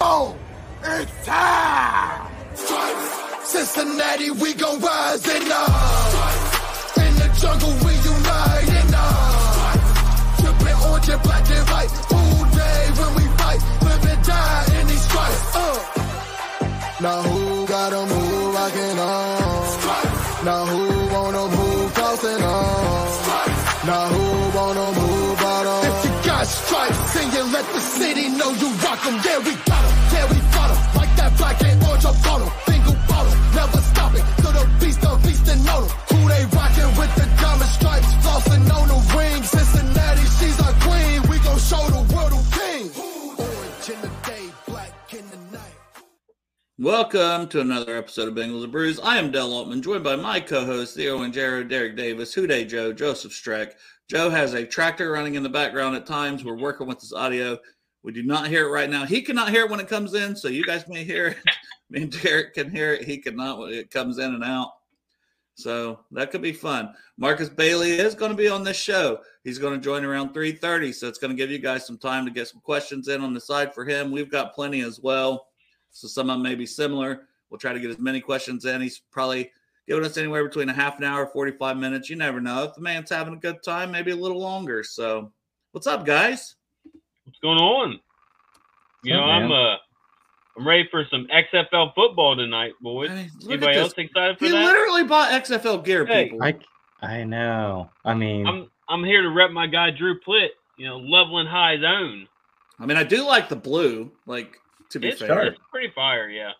Oh, it's time! Cincinnati, we gon' rise and up. In the jungle, we unite and up. Trippin' orange and black and white. All day when we fight, live and die in these stripes. Now who got 'em who rockin' on? Stripes. Now who want 'em who crossin' on? Stripes. Now who want 'em who bought on? If you got stripes, and you let the city know you rock 'em, yeah, we got 'em. Yeah, we fought 'em, like that black and orange up on 'em. Bingo ball 'em, never stop it, to the beast and on 'em. Who they rockin' with the diamond stripes, flossin' on the wings. Cincinnati, she's our queen, we gon' show the world who king. Orange in the day, black in the night. Welcome to another episode of Bengals and Brews. I am Del Altman, joined by my co-hosts, Theo and Jared, Derek Davis, Hudey Joe, Joseph Streck. Joe has a tractor running in the background at times. We're working with his audio. We do not hear it right now. He cannot hear it when it comes in, so you guys may hear it. Me and Derek can hear it. He cannot when it comes in and out. So that could be fun. Marcus Bailey is going to be on this show. He's going to join around 3:30, so it's going to give you guys some time to get some questions in on the side for him. We've got plenty as well, so some of them may be similar. We'll try to get as many questions in. He's probably giving us anywhere between a half an hour, 45 minutes. You never know. If the man's having a good time, maybe a little longer. So what's up, guys? What's going on? You know, I'm ready for some XFL football tonight, boys. I mean, anybody else excited for that? He literally bought XFL gear, people. I know. I mean, I'm here to rep my guy Drew Plitt. You know, leveling high zone. I mean, I do like the blue. Like to be fair, it's pretty fire. Yeah.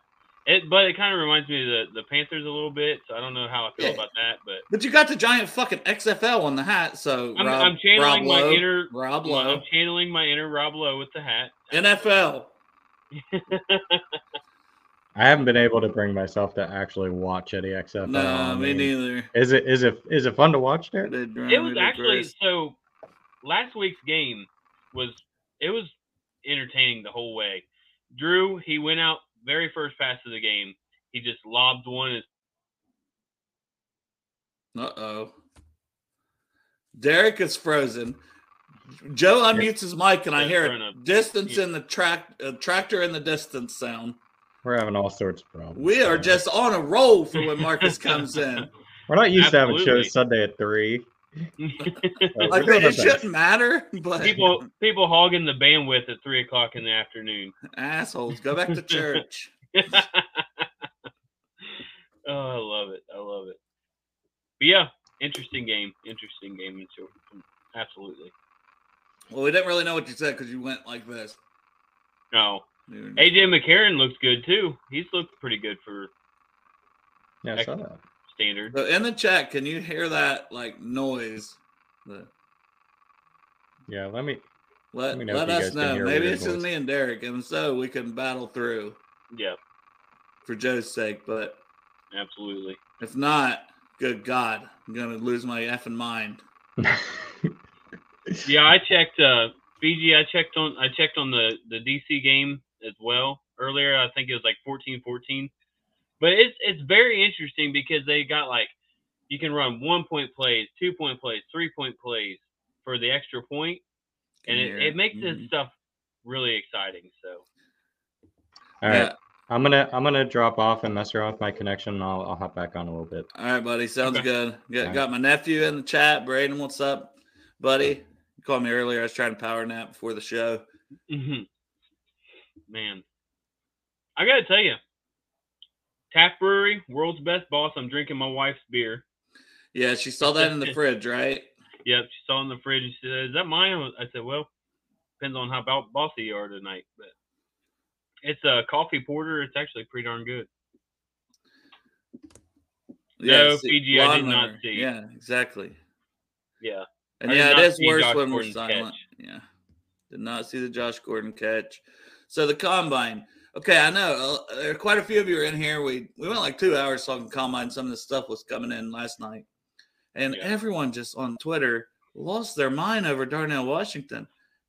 But it kind of reminds me of the Panthers a little bit, so I don't know how I feel about that. But you got the giant fucking XFL on the hat, so I'm channeling my inner Rob Lowe. I'm channeling my inner Rob Lowe with the hat. NFL. I haven't been able to bring myself to actually watch any XFL. No, me neither. Is it fun to watch, there? It was actually so. Last week's game was entertaining the whole way. Drew, he went out. Very first pass of the game, he just lobbed one. Uh-oh. Derek is frozen. Joe unmutes his mic, and I hear a distance in the tractor in the distance sound. We're having all sorts of problems. We are just on a roll for when Marcus comes in. We're not used to having shows Sunday at 3. Like it shouldn't matter, but people hogging the bandwidth at 3:00 in the afternoon. Assholes, go back to church. I love it. But yeah, interesting game, absolutely. Well, we didn't really know what you said because you went like this. No, AJ McCarron looks good too. He's looked pretty good for. Yeah, I saw that. Standard. So in the chat, can you hear that like noise? Yeah, let me know. Let us know. Maybe it's just me and Derek, and so we can battle through. Yeah, for Joe's sake, but absolutely. If not, good God, I'm gonna lose my effing mind. Yeah, I checked Fiji. I checked on the DC game as well earlier. I think it was like 14-14. But it's very interesting because they got like you can run 1-point plays, 2-point plays, 3-point plays for the extra point, and it makes this stuff really exciting. So, all right, I'm gonna drop off and mess around with my connection. And I'll hop back on a little bit. All right, buddy, sounds good. Got my nephew in the chat, Braden. What's up, buddy? You called me earlier. I was trying to power nap before the show. Mm-hmm. Man, I gotta tell you. Taft Brewery, world's best boss. I'm drinking my wife's beer. Yeah, she saw that in the fridge, right? Yep, she saw it in the fridge. She said, "Is that mine?" I said, "Well, depends on how bossy you are tonight." But it's a coffee porter. It's actually pretty darn good. Yeah, no, Fiji, I did not see. Yeah, exactly. Yeah, and it is worse when we're silent. Yeah, did not see the Josh Gordon catch. So the combine. Okay, I know there are quite a few of you are in here. We went like 2 hours talking combine. Some of the stuff was coming in last night. And everyone just on Twitter lost their mind over Darnell Washington.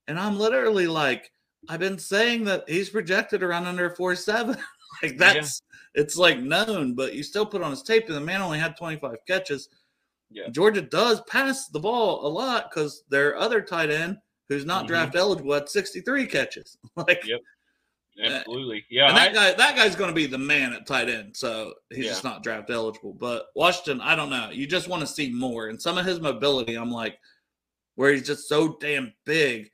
And I'm literally like, I've been saying that he's projected around under 4.7. Like that's it's like known, but you still put on his tape, and the man only had 25 catches. Yeah. Georgia does pass the ball a lot because their other tight end, who's not draft eligible, had 63 catches. Like, absolutely, yeah. And that guy's going to be the man at tight end, so he's just not draft eligible. But Washington, I don't know. You just want to see more, and some of his mobility, I'm like, where he's just so damn big.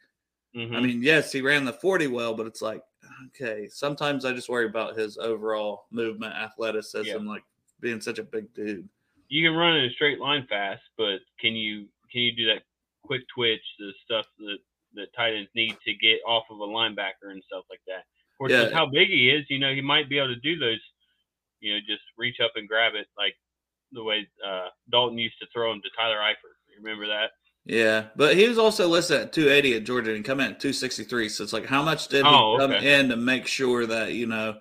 Mm-hmm. I mean, yes, he ran the 40 well, but it's like, okay. Sometimes I just worry about his overall movement, athleticism, like being such a big dude. You can run in a straight line fast, but can you do that quick twitch, the stuff that tight ends need to get off of a linebacker and stuff like that? Of course, that's how big he is. You know, he might be able to do those. You know, just reach up and grab it like the way Dalton used to throw him to Tyler Eifert. Remember that? Yeah, but he was also listed at 280 at Georgia and come in at 263. So it's like, how much did he come in to make sure that, you know,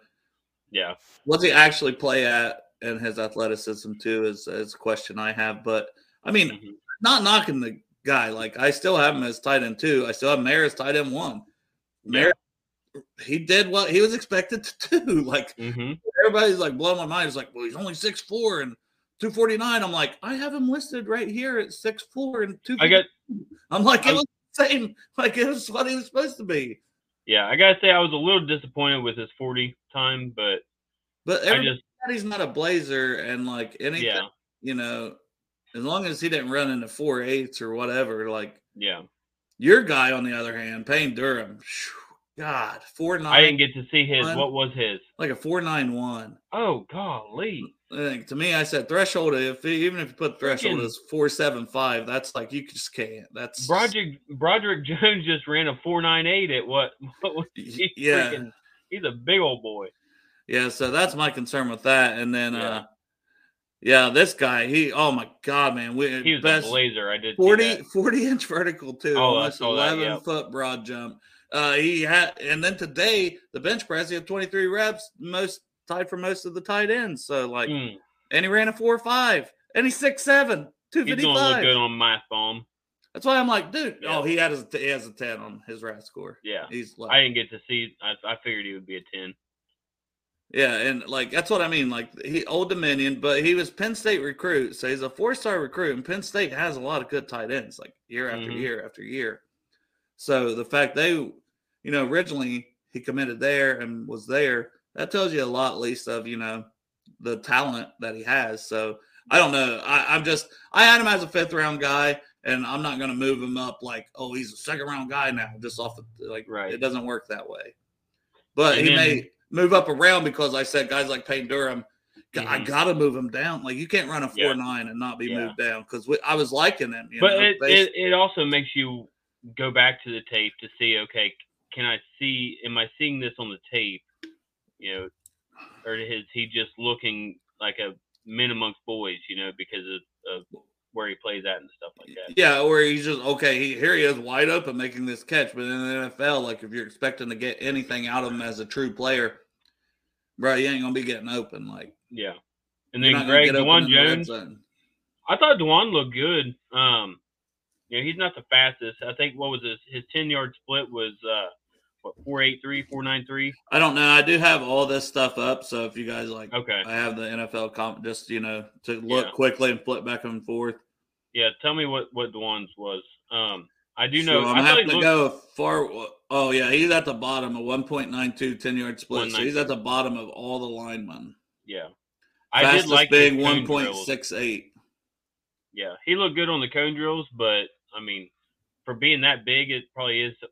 what's he actually play at? And his athleticism too is a question I have. But I mean, not knocking the guy. Like I still have him as tight end 2. I still have Mayer as tight end 1. Mayer, he did what he was expected to do. Like everybody's like blowing my mind. It's like, well, he's only 6'4" and 249. I'm like, I have him listed right here at 6'4" and 2. I'm like, it was the same. Like it was what he was supposed to be. Yeah, I gotta say, I was a little disappointed with his 40 time, but I just. He's not a blazer and like anything, you know, as long as he didn't run into 4.8 or whatever, like, your guy on the other hand, Payne Durham, God, 4.9. I didn't get to see his. What was his? Like a 4.91. Oh, golly. Like, to me, I said threshold. Even if you put threshold as 4.75, that's like you just can't. That's Broderick Jones just ran a 4.98 at what was he? He's a big old boy. Yeah, so that's my concern with that. And then, this guy, oh, my God, man. He was best a blazer. I did 40-inch vertical, too. Oh, that's 11-foot broad jump. And then today, the bench press, he had 23 reps, tied for most of the tight ends. So, like, and he ran a 4.5, and he's 6'7", 255. He's going to look good on my phone. That's why I'm like, dude, he has a 10 on his RAS score. Yeah, he's like, I didn't get to see. I figured he would be a 10. Yeah, and, like, that's what I mean. Like, Old Dominion, but he was Penn State recruit, so he's a 4-star recruit, and Penn State has a lot of good tight ends, like, year after year after year. So, the fact they, you know, originally he committed there and was there, that tells you a lot, at least, of, you know, the talent that he has. So, I don't know. I had him as a 5th-round guy, and I'm not going to move him up like, oh, he's a 2nd-round guy now, just off of, like, it doesn't work that way. But and he may – move up around because I said guys like Payne Durham, I got to move him down. Like, you can't run a 4.9 and not be moved down because I was liking him. But it also makes you go back to the tape to see, okay, am I seeing this on the tape? You know, or is he just looking like a men amongst boys, you know, because of where he plays at and stuff like that. Yeah, or he's just, here he is wide open making this catch. But in the NFL, like if you're expecting to get anything out of him as a true player, bro, you ain't going to be getting open. Like, yeah. And then DeJuan Jones, I thought DeJuan looked good. You know, he's not the fastest. I think, what was his 10-yard split was, 4.83, 4.93? I don't know. I do have all this stuff up, so if you guys like, I have the NFL comp just, you know, to look quickly and flip back and forth. Yeah, tell me what DeJuan's was. I do know. I'm having to go far. Oh, yeah, he's at the bottom of 1.92 10-yard split, so he's at the bottom of all the linemen. Yeah. I did like big 1.68. Yeah, he looked good on the cone drills, but, I mean, for being that big, it probably is –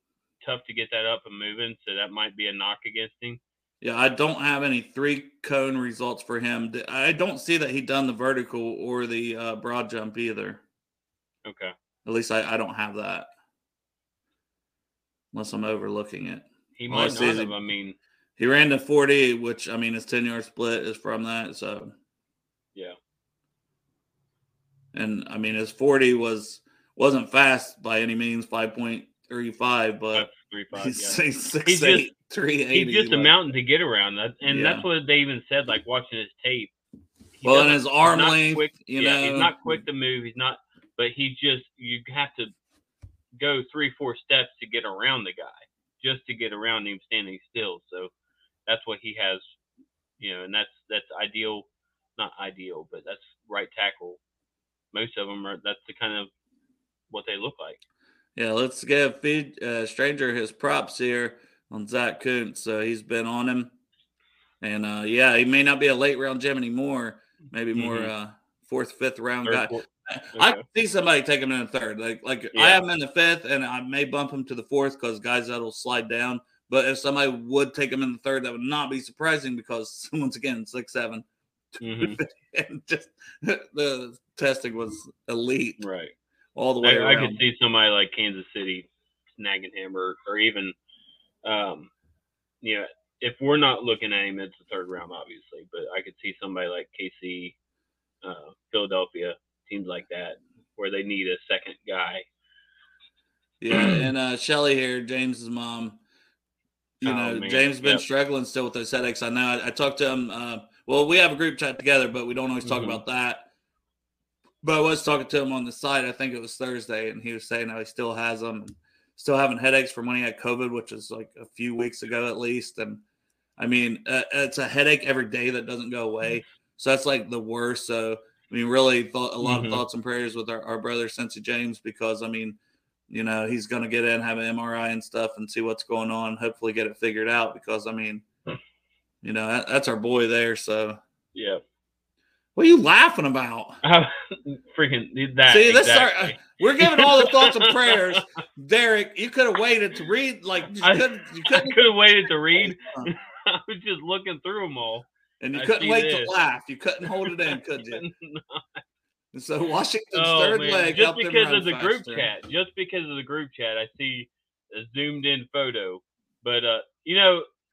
tough to get that up and moving, so that might be a knock against him. Yeah, I don't have any 3-cone results for him. I don't see that he done the vertical or the broad jump either. Okay. At least I don't have that. Unless I'm overlooking it. He might not have, I mean. He ran to 40, which, I mean, his 10-yard split is from that, so. Yeah. And, I mean, his 40 wasn't fast by any means, 5.35, but 3.5, he's 6'8". 380. He's just a mountain to get around. And that's what they even said, like watching his tape. Well, and his arm length, quick, you know. He's not quick to move. He's not, but he just, you have to go 3-4 steps to get around the guy, just to get around him standing still. So that's what he has, you know, and that's ideal, not ideal, but that's right tackle. Most of them are, that's the kind of what they look like. Yeah, let's give Stranger his props here on Zach Koontz. So he's been on him. And, he may not be a late-round gem anymore. Maybe more fourth, fifth-round guy. Okay. I can see somebody take him in the third. Like I have him in the fifth, and I may bump him to the fourth because guys that will slide down. But if somebody would take him in the third, that would not be surprising because, once again, 6'7". And just the testing was elite. Right. All the way around. I could see somebody like Kansas City snagging him or even if we're not looking at him, it's the third round, obviously. But I could see somebody like KC, Philadelphia, teams like that, where they need a second guy. Yeah, and Shelly here, James's mom. James has been struggling still with those headaches. I know. I talked to him. We have a group chat together, but we don't always talk about that. But I was talking to him on the side. I think it was Thursday, and he was saying how he still has them, and still having headaches from when he had COVID, which is like a few weeks ago at least. And, I mean, it's a headache every day that doesn't go away. So that's like the worst. So, I mean, really a lot of thoughts and prayers with our brother, Cincy James, because, I mean, he's going to get in, have an MRI and stuff and see what's going on, hopefully get it figured out because, I mean, that's our boy there. So, yeah. What are you laughing about? Freaking that. See, we're giving all the thoughts and prayers. Derek, you could have waited to read. I could have waited to read. I was just looking through them all. And you couldn't wait to laugh. You couldn't hold it in, could you? And so Washington's third leg. Just because of the group chat. Just because of the group chat, I see a zoomed-in photo. But,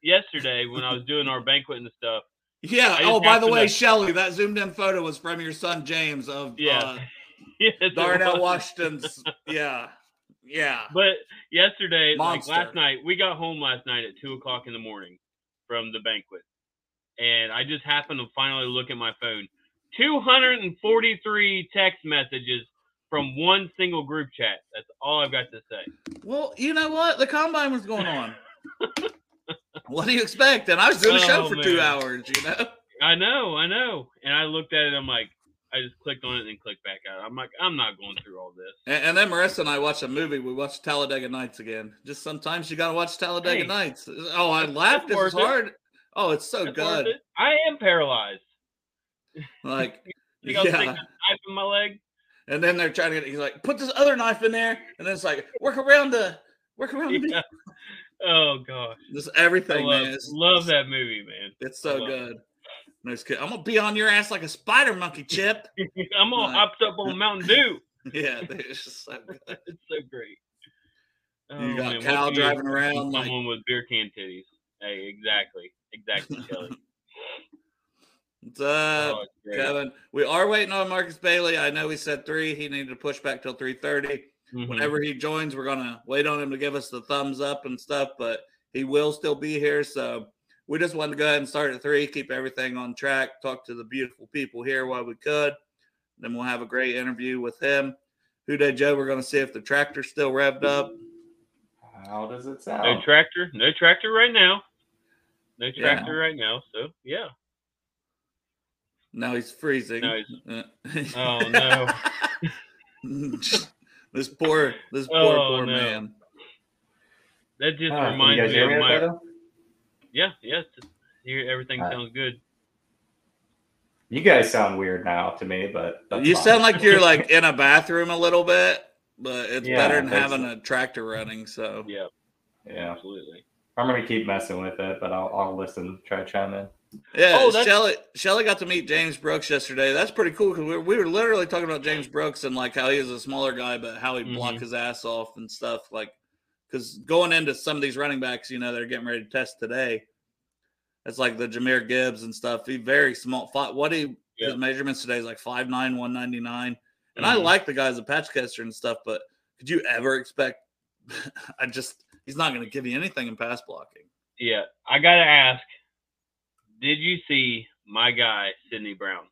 yesterday when I was doing our banquet and stuff, yeah. Oh, by the way, Shelly, that zoomed-in photo was from your son James of Darnell Washington's. Yeah. But yesterday, last night, we got home last night at 2:00 in the morning from the banquet, and I just happened to finally look at my phone. 243 text messages from one single group chat. That's all I've got to say. Well, you know what? The combine was going on. What do you expect? And I was doing a show for 2 hours, I know. And I looked at it. I'm like, I just clicked on it and clicked back out. I'm like, I'm not going through all this. And then Marissa and I watched a movie. We watched Talladega Nights again. Just sometimes you got to watch Talladega Nights. Oh, I laughed. It's hard. Oh, it's so good. I am paralyzed. Like, you got to stick that knife in my leg. And then they're trying to he's like, put this other knife in there. And then it's like, work around the. Yeah. Oh gosh, just everything. I love that movie, man. It's so good. Nice kid. I'm gonna be on your ass like a spider monkey, Chip. I'm all hopped up on Mountain Dew. Yeah, it's just so good. It's so great. You got Cal driving around like someone with beer can titties. Hey, exactly, Kelly. What's up, Kevin? We are waiting on Marcus Bailey. I know we said 3. He needed to push back till 3:30. Whenever he joins, we're going to wait on him to give us the thumbs up and stuff, but he will still be here. So we just wanted to go ahead and start at 3, keep everything on track, talk to the beautiful people here while we could. Then we'll have a great interview with him. Hudey Joe, we're going to see if the tractor's still revved up. How does it sound? No tractor right now. So, yeah. Now he's freezing. Oh, no. This poor man. That just reminds me of my. Yeah. Everything sounds good. You guys sound weird now to me, but you sound like you're like in a bathroom a little bit, but it's better than having a tractor running. So yeah, absolutely. I'm gonna keep messing with it, but I'll listen, try to chime in. Yeah, Shelly got to meet James Brooks yesterday. That's pretty cool because we were literally talking about James Brooks and like how he is a smaller guy, but how he blocked his ass off and stuff. Like, because going into some of these running backs, they're getting ready to test today. It's like the Jahmyr Gibbs and stuff. He's very small. His measurements today is like 5'9", 199. And I like the guy as a patch catcher and stuff, but could you ever expect? He's not going to give you anything in pass blocking. Yeah, I got to ask, did you see my guy, Sidney Brown?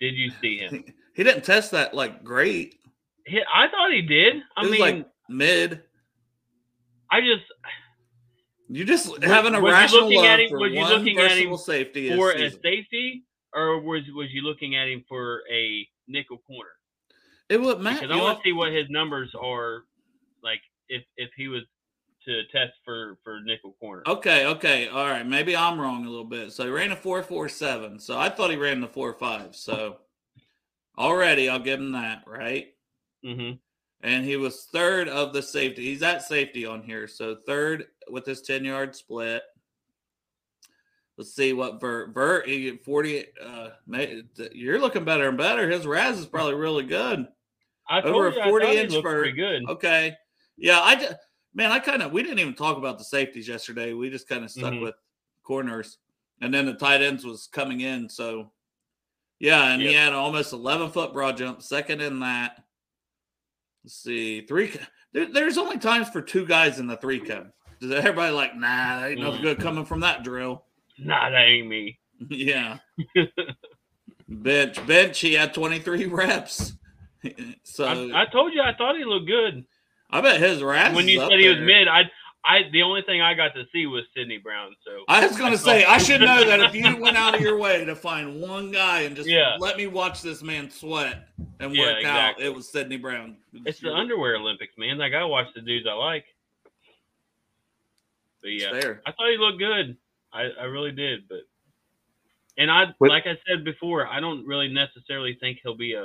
Did you see him? He didn't test that, like, great. I thought he did. I mean, like, mid. You're just having a rational love for one personal safety. For a safety, or was you looking at him for a nickel corner? It would matter. Because I want to see what his numbers are, like, if he was to test for nickel corner. Okay. All right. Maybe I'm wrong a little bit. So he ran a 4.47. So I thought he ran the 4.5. So already I'll give him that, right? Mm-hmm. And he was third of the safety. He's at safety on here. So third with his 10-yard split. Let's see what Vert he get 40. You're looking better and better. His Raz is probably really good. I told over you, 40 I inch Vert. Pretty good. Okay. Yeah. We didn't even talk about the safeties yesterday. We just kind of stuck with corners. And then the tight ends was coming in. So, yeah. And he had almost 11-foot broad jump, second in that. Let's see, three. There's only times for two guys in the three cone. Does everybody like, nah, that ain't nothing good coming from that drill? Nah, that ain't me. Yeah. Bench. He had 23 reps. So I told you, I thought he looked good. I bet his reps. When you said he was mid, the only thing I got to see was Sidney Brown. So I was gonna say I should know that if you went out of your way to find one guy and just let me watch this man sweat and work out, it was Sidney Brown. It's the underwear Olympics, man. Like, I gotta watch the dudes I like. But yeah, I thought he looked good. I really did. But like I said before, I don't really necessarily think he'll be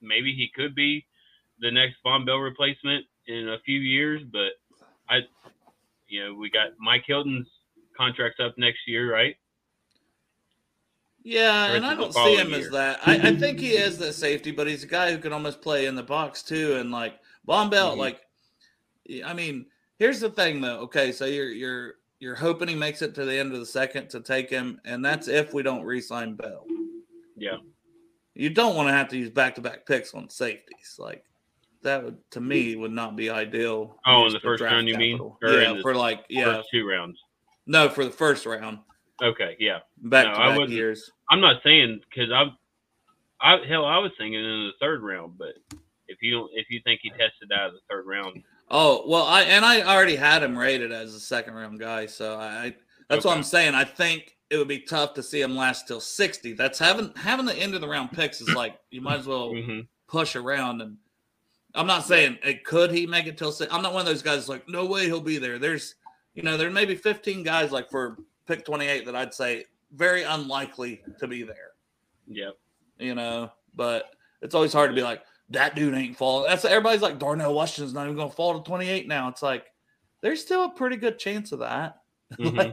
maybe he could be the next Vonn Bell replacement in a few years, but we got Mike Hilton's contracts up next year, right? Yeah, and I don't see him as that. I think he is the safety, but he's a guy who can almost play in the box too. And like Vonn Bell, here's the thing though. Okay, so you're hoping he makes it to the end of the second to take him, and that's if we don't re-sign Bell. Yeah, you don't want to have to use back-to-back picks on safeties, like. That would, to me, would not be ideal. Oh, in the first round, you mean? First 2 rounds. No, for the first round. Okay, yeah. Back-to-back years. I'm not saying because I was thinking in the third round, but if you think he tested out of the third round. Oh well, I already had him rated as a second round guy, so that's what I'm saying. I think it would be tough to see him last till 60. That's having the end of the round picks is like you might as well push around and. I'm not saying could he make it till 6. I'm not one of those guys like, no way he'll be there. There's, there may be 15 guys like for pick 28 that I'd say very unlikely to be there. Yep. But it's always hard to be like, that dude ain't falling. That's everybody's like, Darnell Washington's not even going to fall to 28 now. It's like, there's still a pretty good chance of that. Mm-hmm.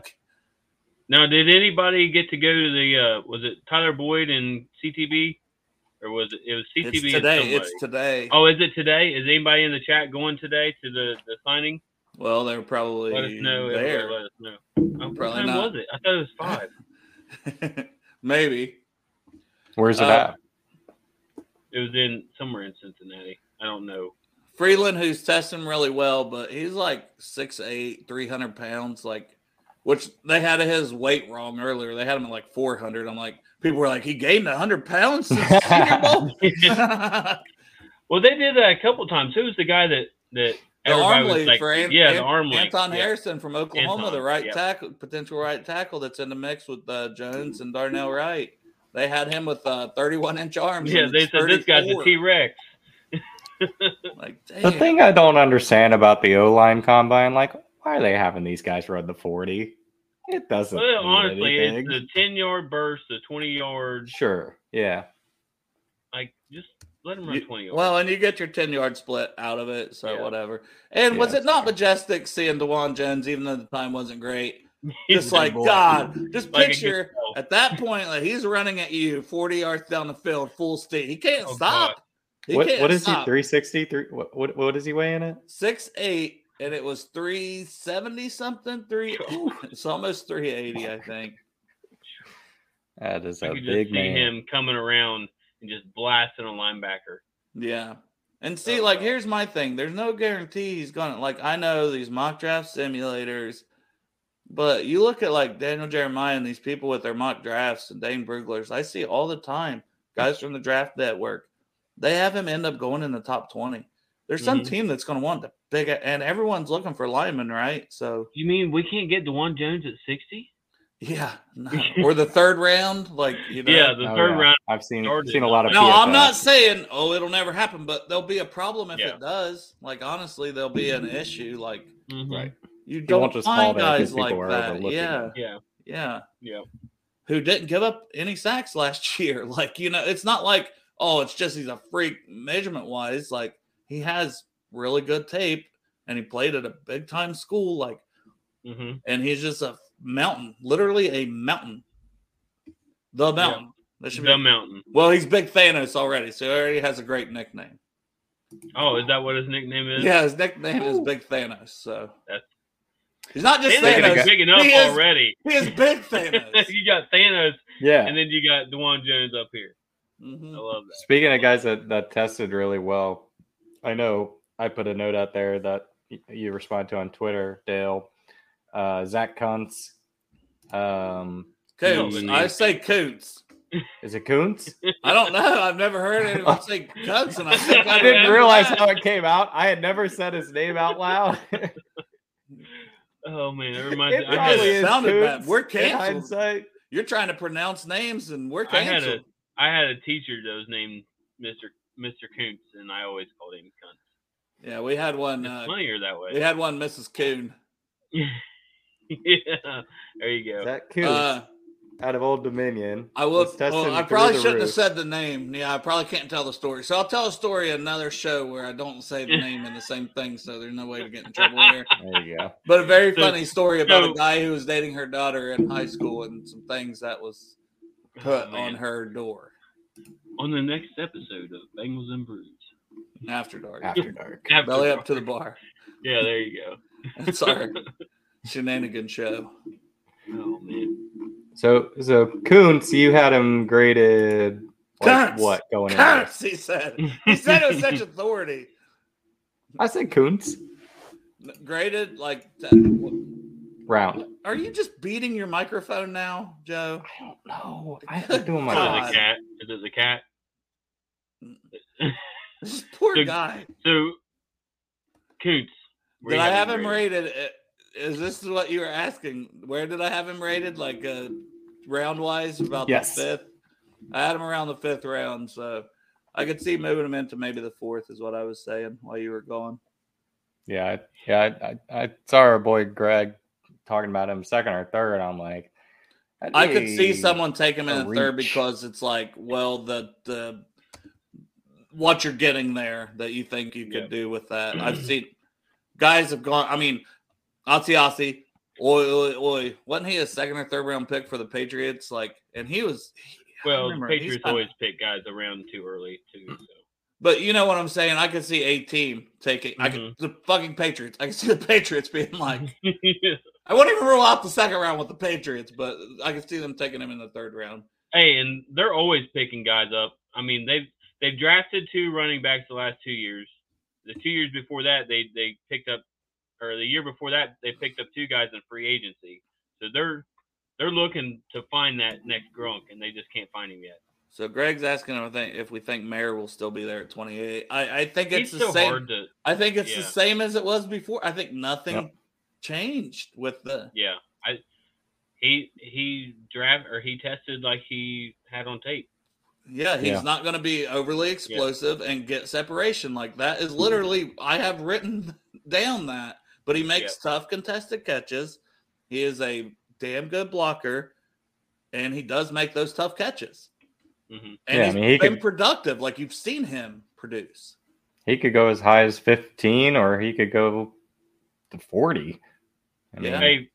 Now, did anybody get to go to the, was it Tyler Boyd and CTB? Or was it? It was CTB. It's today. Oh, is it today? Is anybody in the chat going today to the signing? Well, they're probably let us know. There. Let us know. Oh, probably what time was it? I thought it was 5. Maybe. Where's it at? It was somewhere in Cincinnati. I don't know. Freeland, who's testing really well, but he's like 6'8", 300 pounds, like. Which they had his weight wrong earlier. They had him at like 400. I'm like, people were like, he gained 100 pounds since Senior Bowl. Well, they did that a couple times. Who was the guy that everybody was like, the arm length. Anton Harrison from Oklahoma, the right tackle, potential right tackle that's in the mix with Jones and Darnell Wright. They had him with 31-inch arms. Yeah, they said this guy's a T-Rex. Like, damn. The thing I don't understand about the O-line combine, like, why are they having these guys run the 40? It doesn't. Well, honestly, it's the 10-yard burst, the 20-yard. Sure, yeah. Like, just let them run 20 yards. Well, and you get your 10-yard split out of it, so whatever. And was it not majestic seeing DeJuan Jones, even though the time wasn't great? Just like, God, just picture at that point, like he's running at you 40 yards down the field, full steam. He can't stop. What is he, 360? What does he weigh in at? 6'8". And it was 370-something, it's almost 380, I think. That is a big man. You just see him coming around and just blasting a linebacker. Yeah. And see, here's my thing. There's no guarantee he's going to – like, I know these mock draft simulators, But you look at like Daniel Jeremiah and these people with their mock drafts and Dane Brugler's. I see all the time guys from the draft network. They have him end up going in the top 20. There's some team that's going to want the big, and everyone's looking for linemen, right? So you mean we can't get DeJuan Jones at 60? Yeah, no. Or the third round, like you know. Yeah, the third round. I've seen a lot of. No, PFL. I'm not saying it'll never happen, but there'll be a problem if it does. Like honestly, there'll be an issue. Like right, you don't find guys like that. Yeah. Who didn't give up any sacks last year? Like you know, it's not like it's just he's a freak measurement wise. Like he has really good tape, and he played at a big time school. Like, and he's just a mountain, literally a mountain. The mountain. Yeah. That should be the mountain. Well, he's Big Thanos already, so he already has a great nickname. Oh, is that what his nickname is? Yeah, his nickname is Big Thanos. So he's not just Thanos. Big enough already. He is Big Thanos. You got Thanos, and then you got DeJuan Jones up here. I love that. Speaking of guys that tested really well, I know I put a note out there that you respond to on Twitter, Dale. Zach Koontz. Koontz. I say Koontz. Is it Koontz? I don't know. I've never heard anyone say Koontz, and I didn't realize how it came out. I had never said his name out loud. Oh man, it reminds me. It sounded bad. We're canceled. You're trying to pronounce names, and we're canceled. I had a teacher that was named Mr. Koontz, and I always called him Koontz. Yeah, we had one. It's funnier that way. We had one Mrs. Coon. Yeah, there you go. Zach Koontz out of Old Dominion. I probably shouldn't have said the name. Yeah, I probably can't tell the story. So I'll tell a story in another show where I don't say the name in the same thing, so there's no way to get in trouble here. There you go. But a very funny story about a guy who was dating her daughter in high school and some things that was put on her door. On the next episode of Bengals and Brews. After dark. Belly up to the bar. Yeah, there you go. That's our shenanigan show. Oh man! So Koontz, you had him graded like what going in? He said it with such authority. I said Koontz. Graded like round. Are you just beating your microphone now, Joe? I don't know. I have to do my best. Is it a cat? This poor guy. So Koontz. Did I have him rated? Is this what you were asking? Where did I have him rated? Like round-wise, about the fifth? I had him around the fifth round, so I could see moving him into maybe the fourth is what I was saying while you were gone. I saw our boy Greg talking about him second or third, and I'm like... I could see someone take him in the third because it's like, well, the what you're getting there that you think you could do with that. I've seen... Guys have gone. I mean, Atiasi, oi. Wasn't he a second or third round pick for the Patriots? Like, and he was. The Patriots always pick guys around too early, too. So. But you know what I'm saying? I could see a team taking the fucking Patriots. I could see the Patriots being like, I wouldn't even rule out the second round with the Patriots, but I could see them taking him in the third round. Hey, and they're always picking guys up. I mean, they've drafted two running backs the last 2 years. The 2 years before that, they picked up, or the year before that, they picked up two guys in free agency. So they're looking to find that next Gronk, and they just can't find him yet. So Greg's asking if we think Mayer will still be there at 28. I think it's the same. I think it's the same as it was before. I think nothing changed with the. Yeah, he tested like he had on tape. Yeah, he's not going to be overly explosive and get separation like that. Is literally I have written down that, but he makes tough contested catches. He is a damn good blocker, and he does make those tough catches. Mm-hmm. And he's been productive, like you've seen him produce. He could go as high as 15, or he could go to 40. Hey,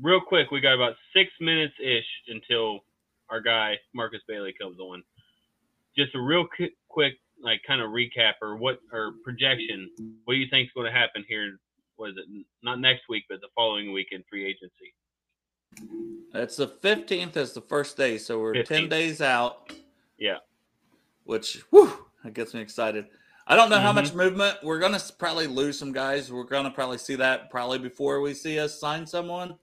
real quick, we got about 6 minutes ish until our guy Marcus Bailey comes on. Just a real quick, like kind of recap or projection. What do you think is going to happen here? What is it? Not next week, but the following week in free agency. That's the 15th as the first day, so we're 15th. 10 days out. Yeah, which that gets me excited. I don't know how much movement we're going to probably lose some guys. We're going to probably see that before we see us sign someone.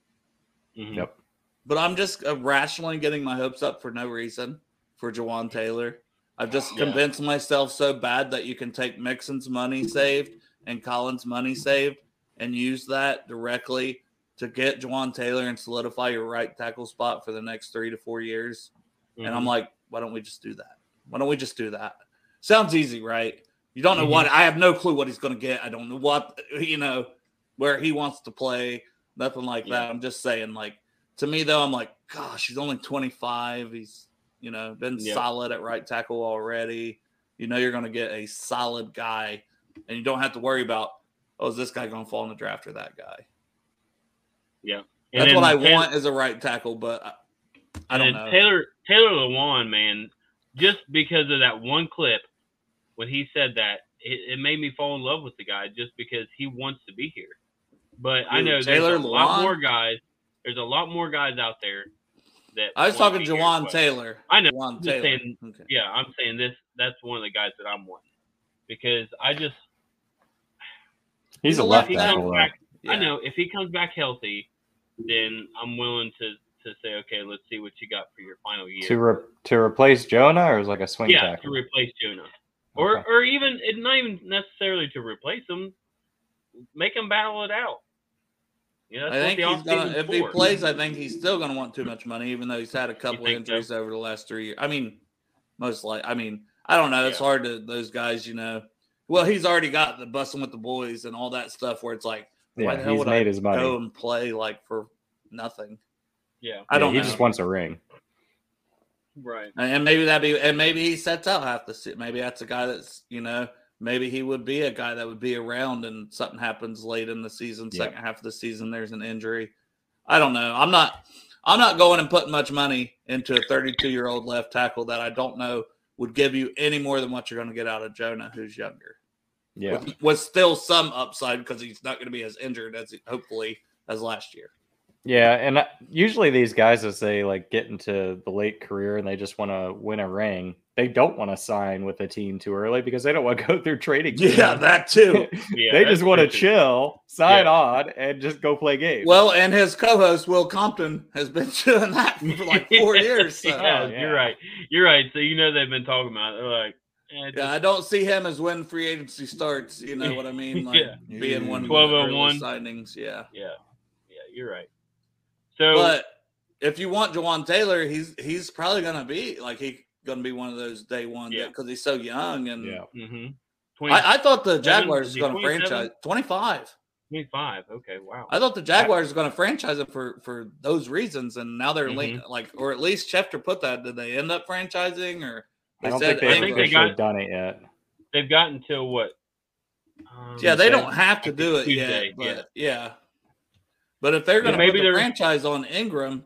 Mm-hmm. Yep. But I'm just rationally getting my hopes up for no reason for Juwan Taylor. I've just convinced myself so bad that you can take Mixon's money saved and Collins' money saved and use that directly to get Juwan Taylor and solidify your right tackle spot for the next 3 to 4 years. Mm-hmm. And I'm like, why don't we just do that? Why don't we just do that? Sounds easy, right? You don't know what – I have no clue what he's going to get. I don't know what – you know, where he wants to play, nothing like that. I'm just saying, like, to me, though, I'm like, gosh, he's only 25. He's, you know, been solid at right tackle already. You know you're going to get a solid guy, and you don't have to worry about, oh, is this guy going to fall in the draft or that guy? Yeah. And that's what I want as a right tackle, but I don't know. Taylor Lewan, man, just because of that one clip when he said that, it made me fall in love with the guy just because he wants to be here. But dude, I know Taylor Lewan, a lot more guys. There's a lot more guys out there that I was talking to Juwan Taylor. I know. Juwan Taylor. Saying, okay. Yeah, I'm saying this. That's one of the guys that I'm wanting because I just – he's a left tackle. Yeah. I know. If he comes back healthy, then I'm willing to say, okay, let's see what you got for your final year. To replace Jonah or is like a swing tackle? Yeah, to replace Jonah. Or okay. Or even – not even necessarily to replace him. Make him battle it out. You know, I think he's gonna, if he plays, I think he's still going to want too much money, even though he's had a couple of injuries over the last 3 years. I mean, most likely. I mean, I don't know. It's hard to those guys, you know. Well, he's already got the busting with the boys and all that stuff where it's like, why the hell would I go and play like for nothing? Yeah, I don't know. He just wants a ring. Right. And maybe maybe he sets out half the season. Maybe that's a guy that's, you know, maybe he would be a guy that would be around and something happens late in the season, second half of the season, there's an injury. I don't know. I'm not going and putting much money into a 32-year-old left tackle that I don't know would give you any more than what you're going to get out of Jonah, who's younger. Yeah. With still some upside because he's not going to be as injured as hopefully as last year. Yeah, and usually these guys, as they like get into the late career and they just want to win a ring, they don't want to sign with a team too early because they don't want to go through training games. Yeah, that too. They just want to chill, sign on, and just go play games. Well, and his co-host, Will Compton, has been doing that for like 4 years. So. Yeah, you're right. You're right. So you know they've been talking about it. They're like, I don't see him as when free agency starts. You know what I mean? Like being one of the early signings. Yeah. Yeah. Yeah, you're right. So, but if you want Juwan Taylor, he's probably gonna be like one of those day one because he's so young and I thought the Jaguars was gonna franchise 25. 25. Okay, wow. I thought the Jaguars was gonna franchise him for those reasons, and now they're linked, like, or at least Schefter put that. Did they end up franchising or? They I don't think they've done it yet. They've gotten until what? They don't have to do it Tuesday, yet. But, yeah. But if they're going to put the franchise on Ingram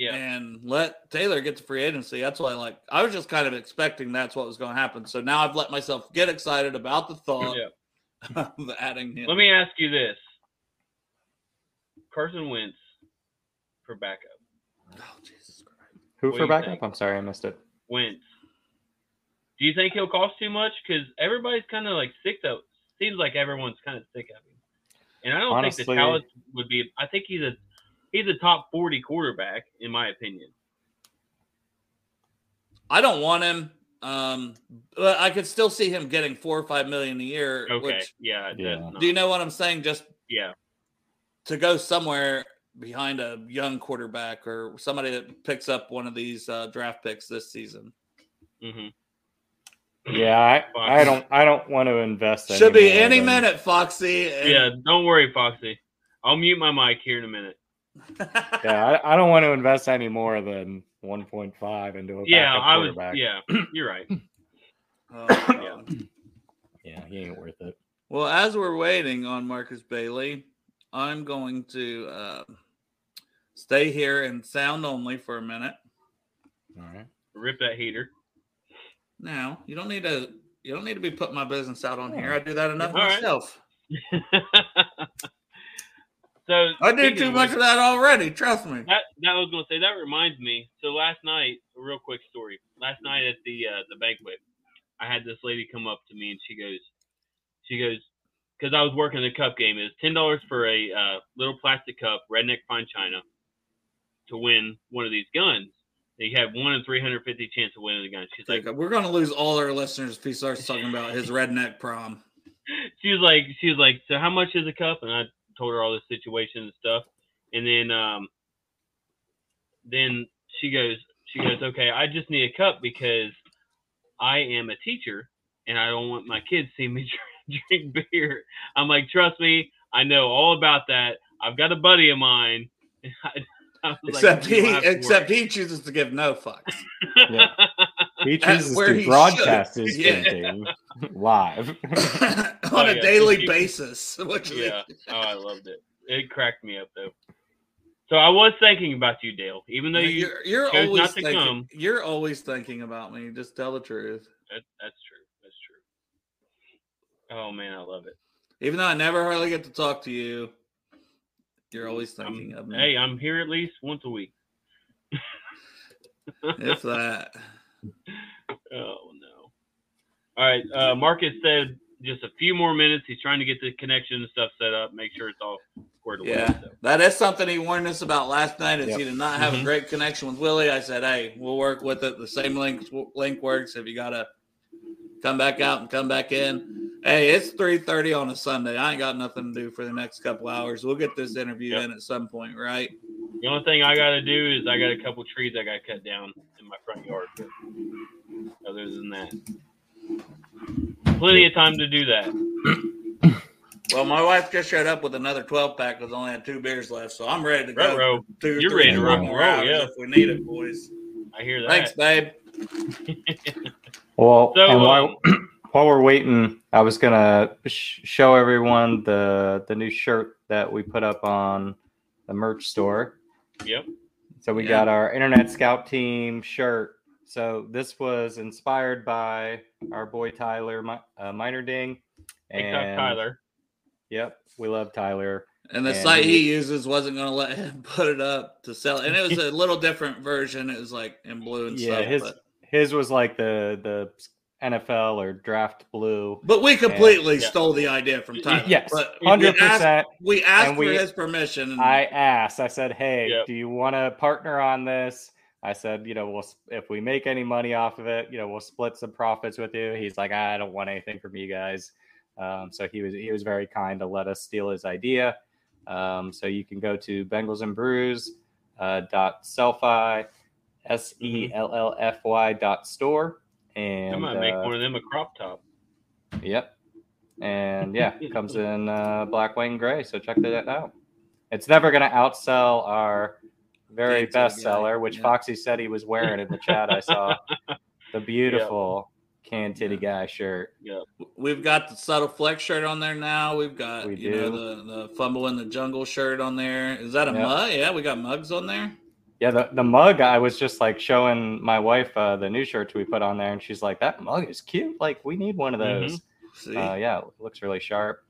and let Taylor get to free agency, that's why I was just kind of expecting that's what was going to happen. So now I've let myself get excited about the thought of adding him. Let me ask you this. Carson Wentz for backup. Oh, Jesus Christ. Who for backup? Think? I'm sorry, I missed it. Wentz. Do you think he'll cost too much? Because everybody's kind of sick of – seems like everyone's kind of sick of him. And I don't honestly think the talent would be – I think he's a top 40 quarterback, in my opinion. I don't want him. But I could still see him getting $4 or $5 million a year. Okay, which, do you know what I'm saying? Just to go somewhere behind a young quarterback or somebody that picks up one of these draft picks this season. Mm-hmm. Yeah, I don't want to invest. Should be any minute, Foxy. Yeah, don't worry, Foxy. I'll mute my mic here in a minute. Yeah, I don't want to invest any more than 1.5 into a backup quarterback. Yeah, you're right. Yeah, he ain't worth it. Well, as we're waiting on Marcus Bailey, I'm going to stay here and sound only for a minute. All right, rip that heater. Now you don't need to be putting my business out on here. I do that enough myself. So I do too much of that already. Trust me. That I was gonna say. That reminds me. So last night, a real quick story. Last night at the banquet, I had this lady come up to me and she goes, because I was working the cup game. It was $10 for a little plastic cup, redneck fine china, to win one of these guns. They had 1 in 350 chance of winning the gun. She's like, we're gonna lose all our listeners if he starts talking about his redneck prom. She was like, so how much is a cup? And I told her all this situation and stuff. And then she goes, okay, I just need a cup because I am a teacher and I don't want my kids to see me drink beer. I'm like, trust me, I know all about that. I've got a buddy of mine. Except he chooses to give no fucks. Yeah. He chooses to broadcast his drinking live on a daily basis. Yeah. Oh, I loved it. It cracked me up though. So I was thinking about you, Dale. Even though you're chose always not to thinking, come, you're always thinking about me. Just tell the truth. That's true. That's true. Oh man, I love it. Even though I never hardly get to talk to you. You're always thinking of me. Hey, I'm here at least once a week. If that. Oh, no. All right. Marcus said just a few more minutes. He's trying to get the connection and stuff set up, make sure it's all squared away. Yeah, that is something he warned us about last night is he did not have a great connection with Willie. I said, hey, we'll work with it. The same link works if you got to come back out and come back in. Hey, it's 3:30 on a Sunday. I ain't got nothing to do for the next couple hours. We'll get this interview in at some point, right? The only thing I got to do is I got a couple trees I got to cut down in my front yard. Other than that, plenty of time to do that. Well, my wife just showed up with another 12-pack because I only had 2 beers left, so I'm ready to go. Row. You're ready to rock and roll, yeah. If we need it, boys. I hear that. Thanks, babe. Well, so, while we're waiting, I was going to show everyone the new shirt that we put up on the merch store. Yep. So we got our Internet Scout Team shirt. So this was inspired by our boy Tyler Minerding. And Tyler. Yep. We love Tyler. And the site he uses wasn't going to let him put it up to sell. And it was a little different version. It was like in blue and stuff. Yeah, his was like the NFL or draft blue, but we completely stole the idea from Tyler. Yes, 100%. We asked for his permission. And I asked. I said, "Hey, do you want to partner on this?" I said, "You know, if we make any money off of it, you know, we'll split some profits with you." He's like, "I don't want anything from you guys." So he was very kind to let us steal his idea. So you can go to bengalsandbrews.sellfy.store. And I might make one of them a crop top. Yep. And it comes in black, white, and gray. So check that out. It's never going to outsell our very best seller, which Foxy said he was wearing in the chat. I saw the beautiful Can Titty Guy shirt. Yep. We've got the Subtle Flex shirt on there now. We've got the Fumble in the Jungle shirt on there. Is that a mug? Yeah, we got mugs on there. Yeah, the mug, I was just like showing my wife the new shirts we put on there, and she's like, that mug is cute. Like, we need one of those. Mm-hmm. It looks really sharp.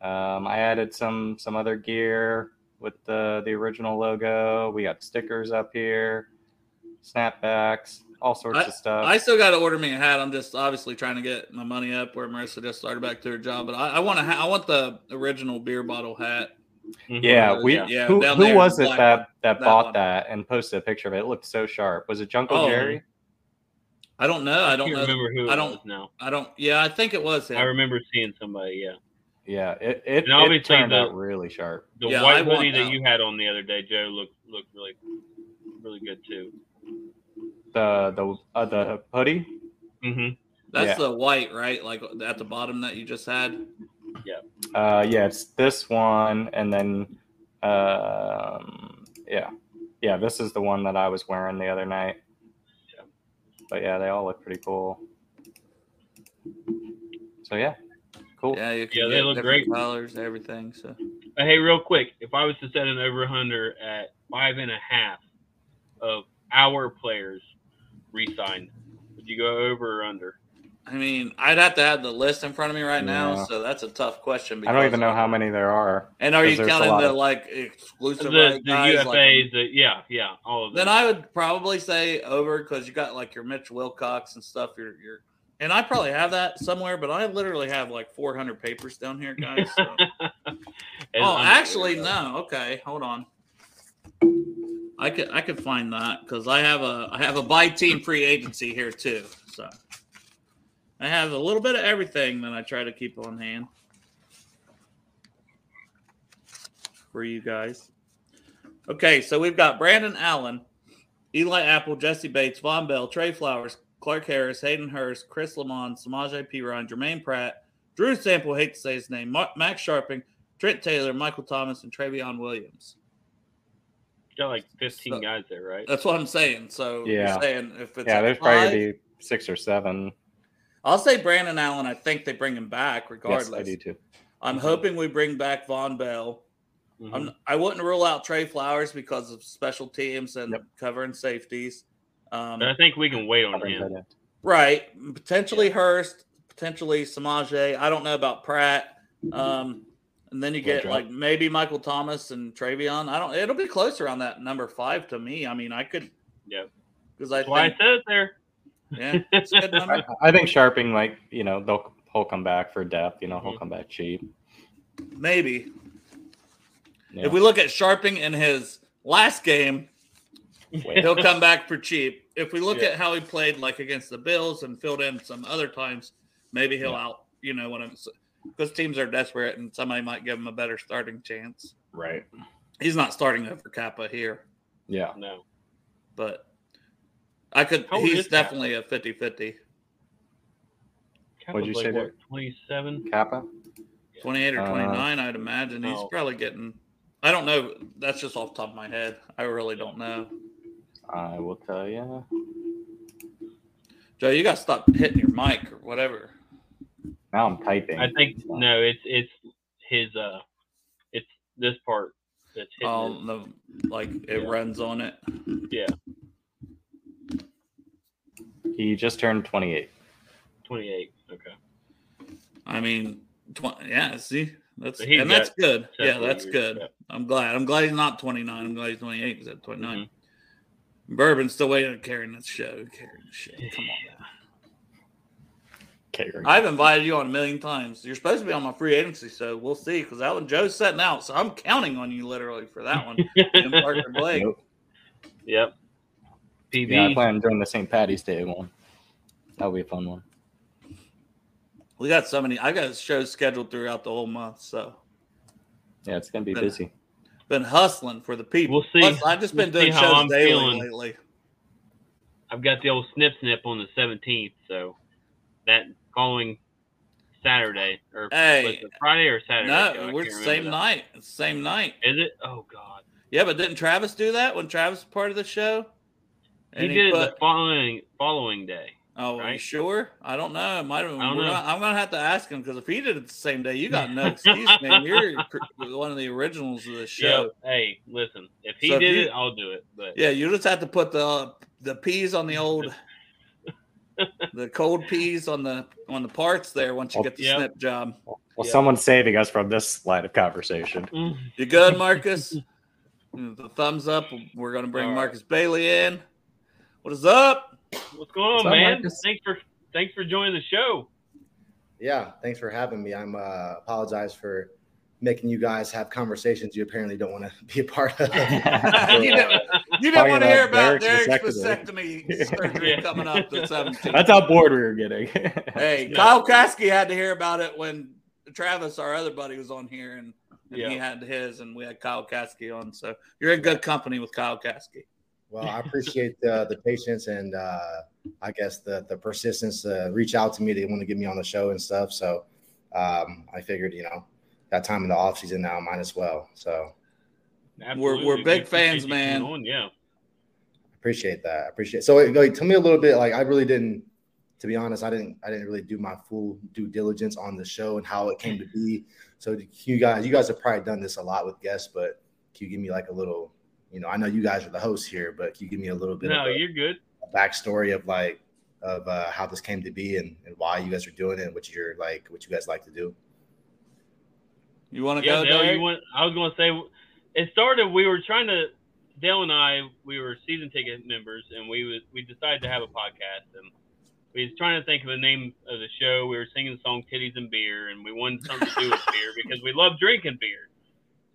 I added some other gear with the original logo. We got stickers up here, snapbacks, all sorts of stuff. I still got to order me a hat. I'm just obviously trying to get my money up where Marissa just started back to her job. But I want the original beer bottle hat. Mm-hmm. Who was it that bought that and posted a picture of it? It looked so sharp. Was it Jungle Jerry? I don't know. I don't remember who it was now. I think it was him. I remember seeing somebody, It turned out really sharp. The white hoodie that you had on the other day, Joe, looked really, really good too. The hoodie? Mm-hmm. That's the white, right? Like at the bottom that you just had? Yeah. It's this one, and then, this is the one that I was wearing the other night. Yeah. But they all look pretty cool. So cool. Yeah, they look great. Colors, everything. So. Hey, real quick, if I was to set an over/under at 5.5 of our players re-signed, would you go over or under? I mean, I'd have to have the list in front of me right now, so that's a tough question. Because I don't even know how many there are. And are you counting the exclusive guys, UFAs? Like, all of them. Then I would probably say over because you got like your Mitch Wilcox and stuff, your And I probably have that somewhere, but I literally have like 400 papers down here, guys. So. No. Okay, hold on. I could find that because I have a by team free agency here too. So I have a little bit of everything that I try to keep on hand for you guys. Okay, so we've got Brandon Allen, Eli Apple, Jesse Bates, Vonn Bell, Trey Flowers, Clark Harris, Hayden Hurst, Chris Lamont, Samaje Perine, Jermaine Pratt, Drew Sample, hate to say his name, Max Sharping, Trent Taylor, Michael Thomas, and Trevion Williams. Got like 15 guys there, right? That's what I'm saying. So yeah, you're saying if it's there's probably gonna be 6 or 7. I'll say Brandon Allen. I think they bring him back regardless. Yes, I do too. I'm hoping we bring back Vonn Bell. Mm-hmm. I wouldn't rule out Trey Flowers because of special teams and covering safeties. But I think we can wait on him. Right. Potentially Hurst, potentially Samaje. I don't know about Pratt. And then you get like maybe Michael Thomas and Trevion. It'll be close around that number 5 to me. I mean, I could. Yeah. Because I said it there. Yeah. It's a good number. I think Sharping, like, you know, he'll come back for depth. You know, he'll come back cheap. Maybe. Yeah. If we look at Sharping in his last game, he'll come back for cheap. If we look at how he played, like against the Bills and filled in some other times, maybe he'll out. You know what I'm saying? Because teams are desperate, and somebody might give him a better starting chance. Right. He's not starting over Kappa here. Yeah. No. But I could. He's definitely Kappa? A 50-50. What'd you say there? 27. Kappa? 28 or 29, I'd imagine. No. He's probably getting – I don't know. That's just off the top of my head. I really don't know. I will tell you. Joe, you got to stop hitting your mic or whatever. Now I'm typing. I think it's his it's this part that's hitting. Oh, like it runs on it. Yeah. He just turned 28. 28. Okay. I mean, see, that's good. Yeah, that's good. Yeah. I'm glad. I'm glad he's not 29. I'm glad he's 28. He's at 29. Mm-hmm. Bourbon's still waiting on carrying this show. Come on, man. I've invited you on a million times. You're supposed to be on my free agency, so we'll see. Because that one, Joe's setting out, so I'm counting on you literally for that one. And Parker Blake. Yep. PB. Yeah, I plan on doing the St. Patty's Day one. That'll be a fun one. We got so many. I got shows scheduled throughout the whole month, so yeah, it's gonna be busy. Been hustling for the people. We'll see. Plus, I've just been doing shows daily lately. I've got the old snip on the 17th, so that. Following Saturday or Friday or Saturday. No, we're the same night. It's the same night. Is it? Oh God. Yeah, but didn't Travis do that when Travis was part of the show? And he did it the following day. Oh, right? Are you sure? I don't know. It might have been. I'm gonna have to ask him because if he did it the same day, you got no excuse, man. You're one of the originals of the show. Yep. Hey, listen. If he did it, I'll do it. But yeah, you just have to put the peas on the old. The cold peas on the parts there once you get the snip job. Well, someone's saving us from this line of conversation. You good, Marcus? The thumbs up. We're going to bring Marcus Bailey in. What is up? What's going on, man? Marcus? Thanks for joining the show. Yeah, thanks for having me. I'm apologize for making you guys have conversations you apparently don't want to be a part of. You didn't want to hear about Derek's vasectomy surgery coming up the 17th. That's how bored we were getting. Hey, Kyle Kraske had to hear about it when Travis, our other buddy, was on here, and he had his, and we had Kyle Kraske on. So you're in good company with Kyle Kraske. Well, I appreciate the patience and I guess the persistence to reach out to me. They want to get me on the show and stuff. So I figured, that time in the off season now, might as well. So we're big fans, man. Appreciate that. So like, tell me a little bit, like, I really didn't, to be honest, I didn't really do my full due diligence on the show and how it came to be. So you guys have probably done this a lot with guests, but can you give me like a little, I know you guys are the hosts here, but can you give me a little bit of you're good. A backstory of like, of how this came to be and why you guys are doing it and what you guys like to do? You want to go, Dale? I was going to say, it started, Dale and I, we were season ticket members, and we decided to have a podcast. And we was trying to think of a name of the show. We were singing the song Titties and Beer, and we wanted something to do with beer because we love drinking beer.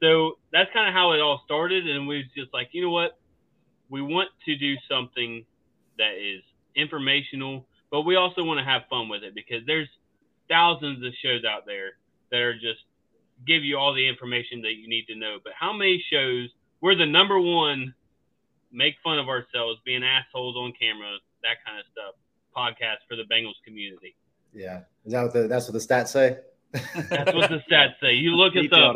So that's kind of how it all started, and we was just like, you know what? We want to do something that is informational, but we also want to have fun with it because there's thousands of shows out there that are just give you all the information that you need to know. But how many shows we're the number one make fun of ourselves, being assholes on camera, that kind of stuff, podcast for the Bengals community. Yeah. Is that what that's what the stats say? That's what the stats say. You look it up.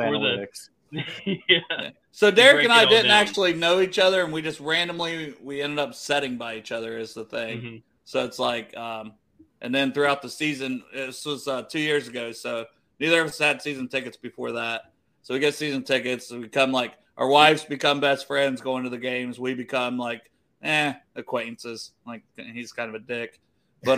Yeah. So Derek and I didn't actually know each other, and we just randomly we ended up setting by each other is the thing. Mm-hmm. So it's like, and then throughout the season, this was 2 years ago. So neither of us had season tickets before that. So we get season tickets. So we become like our wives become best friends going to the games. We become like acquaintances. Like he's kind of a dick, but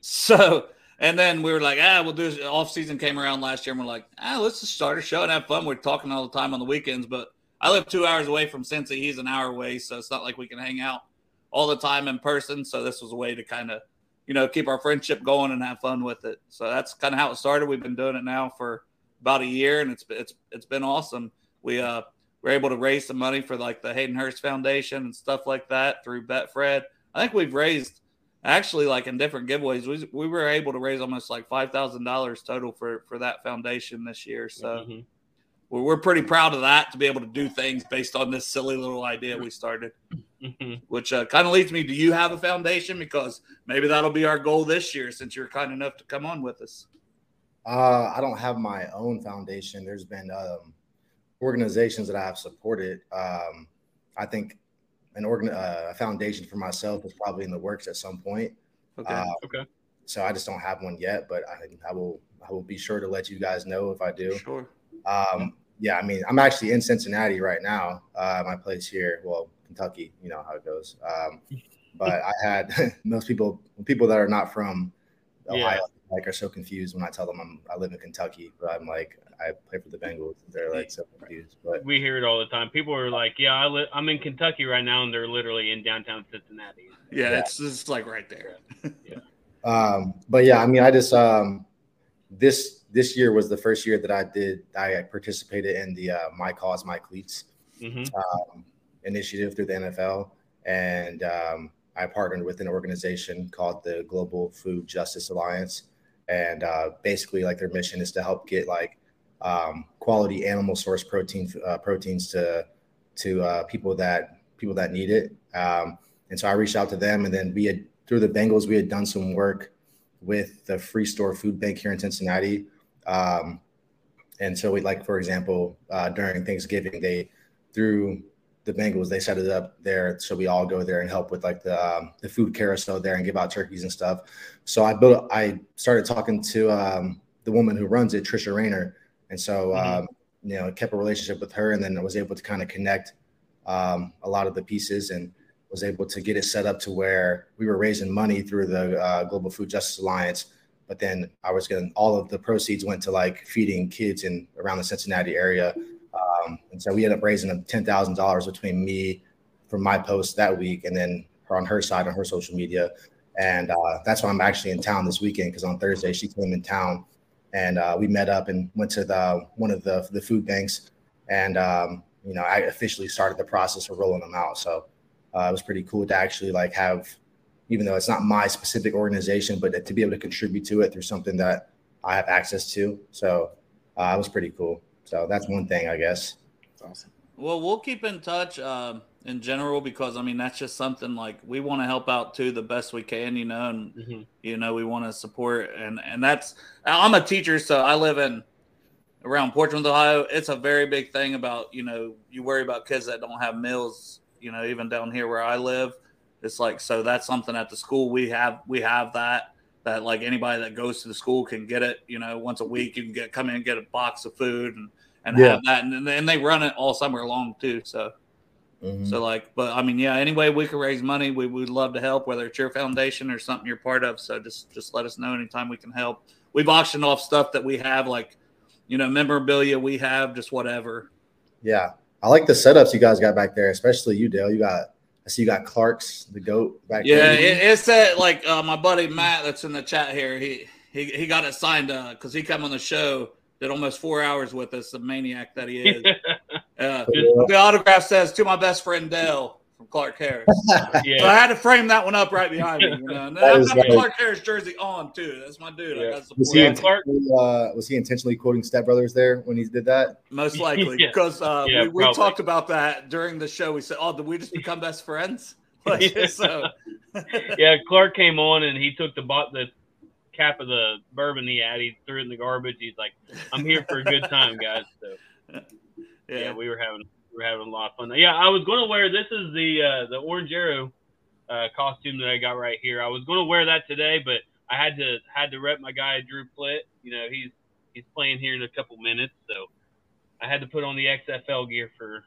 so. And then we were like, we'll do this. Off season came around last year, and we're like, let's just start a show and have fun. We're talking all the time on the weekends, but I live 2 hours away from Cincy. He's an hour away, so it's not like we can hang out all the time in person. So this was a way to kind of, you know, keep our friendship going and have fun with it. So that's kind of how it started. We've been doing it now for about a year, and it's been awesome. We were able to raise some money for like the Hayden Hurst Foundation and stuff like that through Betfred. I think we've raised. Actually, like in different giveaways, we were able to raise almost like $5,000 total for that foundation this year. So we're pretty proud of that, to be able to do things based on this silly little idea we started, which kind of leads me, do you have a foundation? Because maybe that'll be our goal this year since you're kind enough to come on with us. I don't have my own foundation. There's been organizations that I have supported. I think a foundation for myself is probably in the works at some point. Okay. So I just don't have one yet, but I will be sure to let you guys know if I do. Sure. Yeah, I mean, I'm actually in Cincinnati right now. My place here, well, Kentucky, you know how it goes. But I had most people that are not from Ohio, like, are so confused when I tell them I live in Kentucky, but I'm like, I play for the Bengals. They're like so confused. But we hear it all the time. People are like, "Yeah, I'm in Kentucky right now," and they're literally in downtown Cincinnati. Yeah, yeah. It's just like right there. Yeah. But yeah, I mean, I just this year was the first year that I participated in the My Cause, My Cleats initiative through the NFL, and I partnered with an organization called the Global Food Justice Alliance, and basically, like, their mission is to help get like quality animal source proteins to people that need it. And so I reached out to them, and then through the Bengals, we had done some work with the Free Store Food Bank here in Cincinnati. And so we, like, for example, during Thanksgiving, they, through the Bengals, they set it up there. So we all go there and help with like the food carousel there and give out turkeys and stuff. So I started talking to, the woman who runs it, Trisha Rayner. And so, you know, I kept a relationship with her, and then I was able to kind of connect a lot of the pieces, and was able to get it set up to where we were raising money through the Global Food Justice Alliance. But then all of the proceeds went to like feeding kids in around the Cincinnati area. And so we ended up raising $10,000 between me from my post that week, and then her on her side on her social media. And that's why I'm actually in town this weekend, because on Thursday she came in town. And we met up and went to one of the food banks, and you know, I officially started the process of rolling them out. So it was pretty cool to actually like have, even though it's not my specific organization, but to be able to contribute to it through something that I have access to. So it was pretty cool. So that's one thing, I guess. That's awesome. Well, we'll keep in touch in general, because I mean, that's just something like we want to help out too the best we can, you know, and you know, we want to support, and that's, I'm a teacher, so I live in around Portsmouth, Ohio. It's a very big thing about, you know, you worry about kids that don't have meals, you know, even down here where I live. It's like, so that's something at the school we have that like anybody that goes to the school can get it, you know, once a week you can come in and get a box of food and have that, and they run it all summer long too, so. So like, but I mean, yeah, anyway, we can raise money. We would love to help, whether it's your foundation or something you're part of. So just let us know anytime we can help. We've auctioned off stuff that we have, like, you know, memorabilia we have, just whatever. Yeah. I like the setups you guys got back there, especially you, Dale. You got I see you got Clark's, the GOAT. Back it's that, like, my buddy Matt that's in the chat here, he got it signed because he came on the show, did almost 4 hours with us, the maniac that he is. The autograph says, "To my best friend Del," from Clark Harris. So I had to frame that one up right behind me. You know? And I've got the Clark Harris jersey on, too. That's my dude. Yeah. Was he intentionally quoting Step Brothers there when he did that? Most likely, because we talked about that during the show. We said, oh, did we just become best friends? Like, Clark came on, and he took the cap of the bourbon he had. He threw it in the garbage. He's like, I'm here for a good time, guys. So, we were having a lot of fun. Yeah, I was going to wear – this is the Orange Arrow costume that I got right here. I was going to wear that today, but I had to rep my guy, Drew Plitt. You know, he's playing here in a couple minutes, so I had to put on the XFL gear for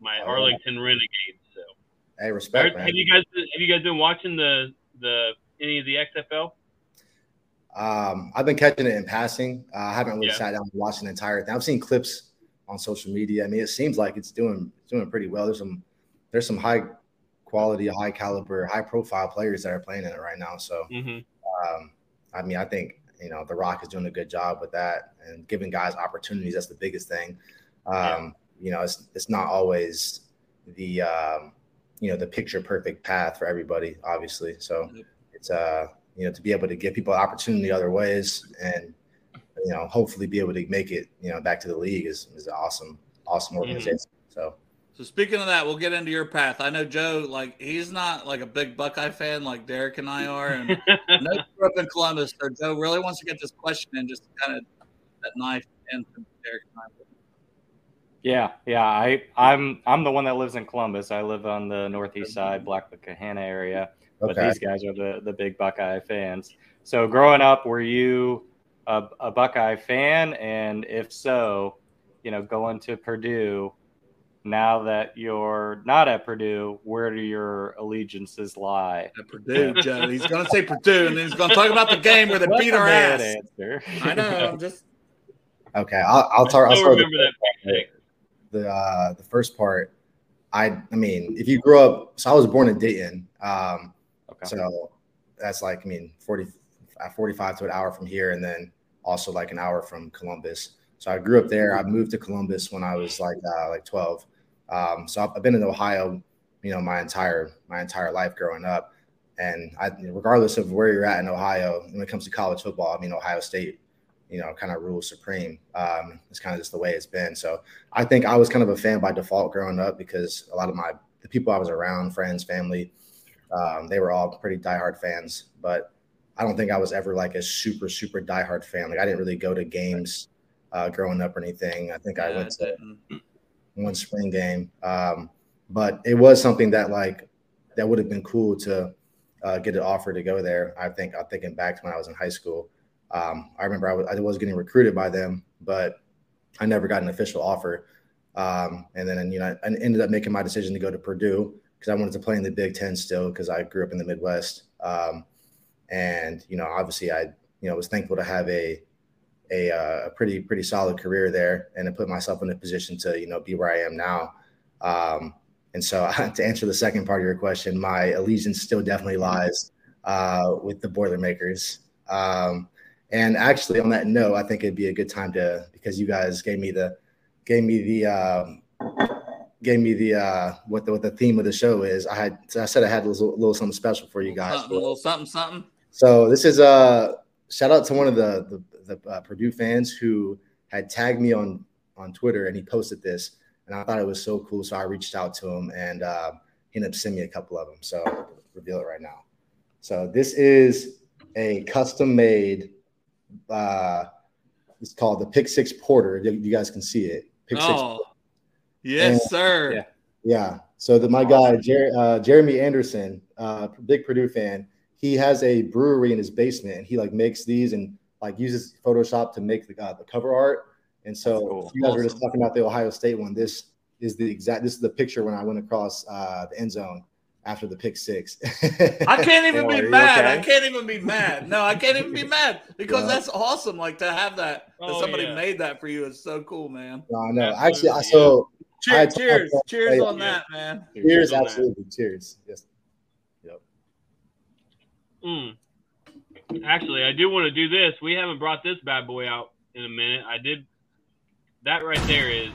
my Arlington Renegades. So, hey, respect, man. Have you guys been watching the any of the XFL? I've been catching it in passing. I haven't really sat down and watched an entire thing. I've seen clips – on social media. I mean, it seems like it's doing pretty well. There's some high quality, high caliber, high profile players that are playing in it right now. So, I mean, I think, you know, The Rock is doing a good job with that and giving guys opportunities. That's the biggest thing. You know, it's not always the, you know, the picture perfect path for everybody, obviously. So it's, you know, to be able to give people opportunity other ways and, you know, hopefully be able to make it, you know, back to the league is an awesome organization. So speaking of that, we'll get into your path. I know Joe, like, he's not like a big Buckeye fan like Derek and I are. And I know you grew up in Columbus, so Joe really wants to get this question in just kind of that knife in from Derek and I. I'm the one that lives in Columbus. I live on the northeast side, Blackfoot, Kahana area. Okay. But these guys are the big Buckeye fans. So growing up, were you a Buckeye fan? And if so, you know, going to Purdue, now that you're not at Purdue, where do your allegiances lie? At Purdue, Joe. He's going to say Purdue, and then he's going to talk about the game where they beat our ass. Answer. I know. I'm just okay. I'll start remember the first part. I mean, if you grow up, so I was born in Dayton. So that's like, I mean, 45 to an hour from here, and then also like an hour from Columbus. So I grew up there. I moved to Columbus when I was like 12. So I've been in Ohio, you know, my entire life growing up. And regardless of where you're at in Ohio, when it comes to college football, I mean, Ohio State, you know, kind of rules supreme. It's kind of just the way it's been. So I think I was kind of a fan by default growing up because a lot of the people I was around, friends, family, they were all pretty diehard fans, but I don't think I was ever like a super, super diehard fan. Like, I didn't really go to games growing up or anything. I think I went to one spring game. But it was something that that would have been cool to get an offer to go there. I'm thinking back to when I was in high school. I remember I was getting recruited by them, but I never got an official offer. And then, you know, I ended up making my decision to go to Purdue because I wanted to play in the Big Ten still because I grew up in the Midwest. And, you know, obviously I, you know, was thankful to have a pretty solid career there and to put myself in a position to, you know, be where I am now. And so to answer the second part of your question, my allegiance still definitely lies with the Boilermakers. And actually on that note, I think it'd be a good time to, because you guys gave me the what the theme of the show is. I said I had a little something special for you guys. A little something. So this is shout out to one of the Purdue fans who had tagged me on Twitter, and he posted this, and I thought it was so cool. So I reached out to him, and he ended up sending me a couple of them. So I'll reveal it right now. So this is a custom made. It's called the Pick Six Porter. You guys can see it. Pick Six. Yes, and, sir. Yeah. So my guy Jeremy Anderson, big Purdue fan. He has a brewery in his basement, and he like makes these and like uses Photoshop to make the cover art. And so cool. You guys were just talking about the Ohio State one. This is the picture when I went across the end zone after the pick six. I can't even be mad. Okay? I can't even be mad. No, I can't even be mad because that's awesome. Like to have that somebody made that for you is so cool, man. No, I know. Absolutely. Actually, I so Cheers on that, man. Cheers, absolutely. Cheers. Yes. Yep. Actually, I do want to do this. We haven't brought this bad boy out in a minute. I did. That right there is.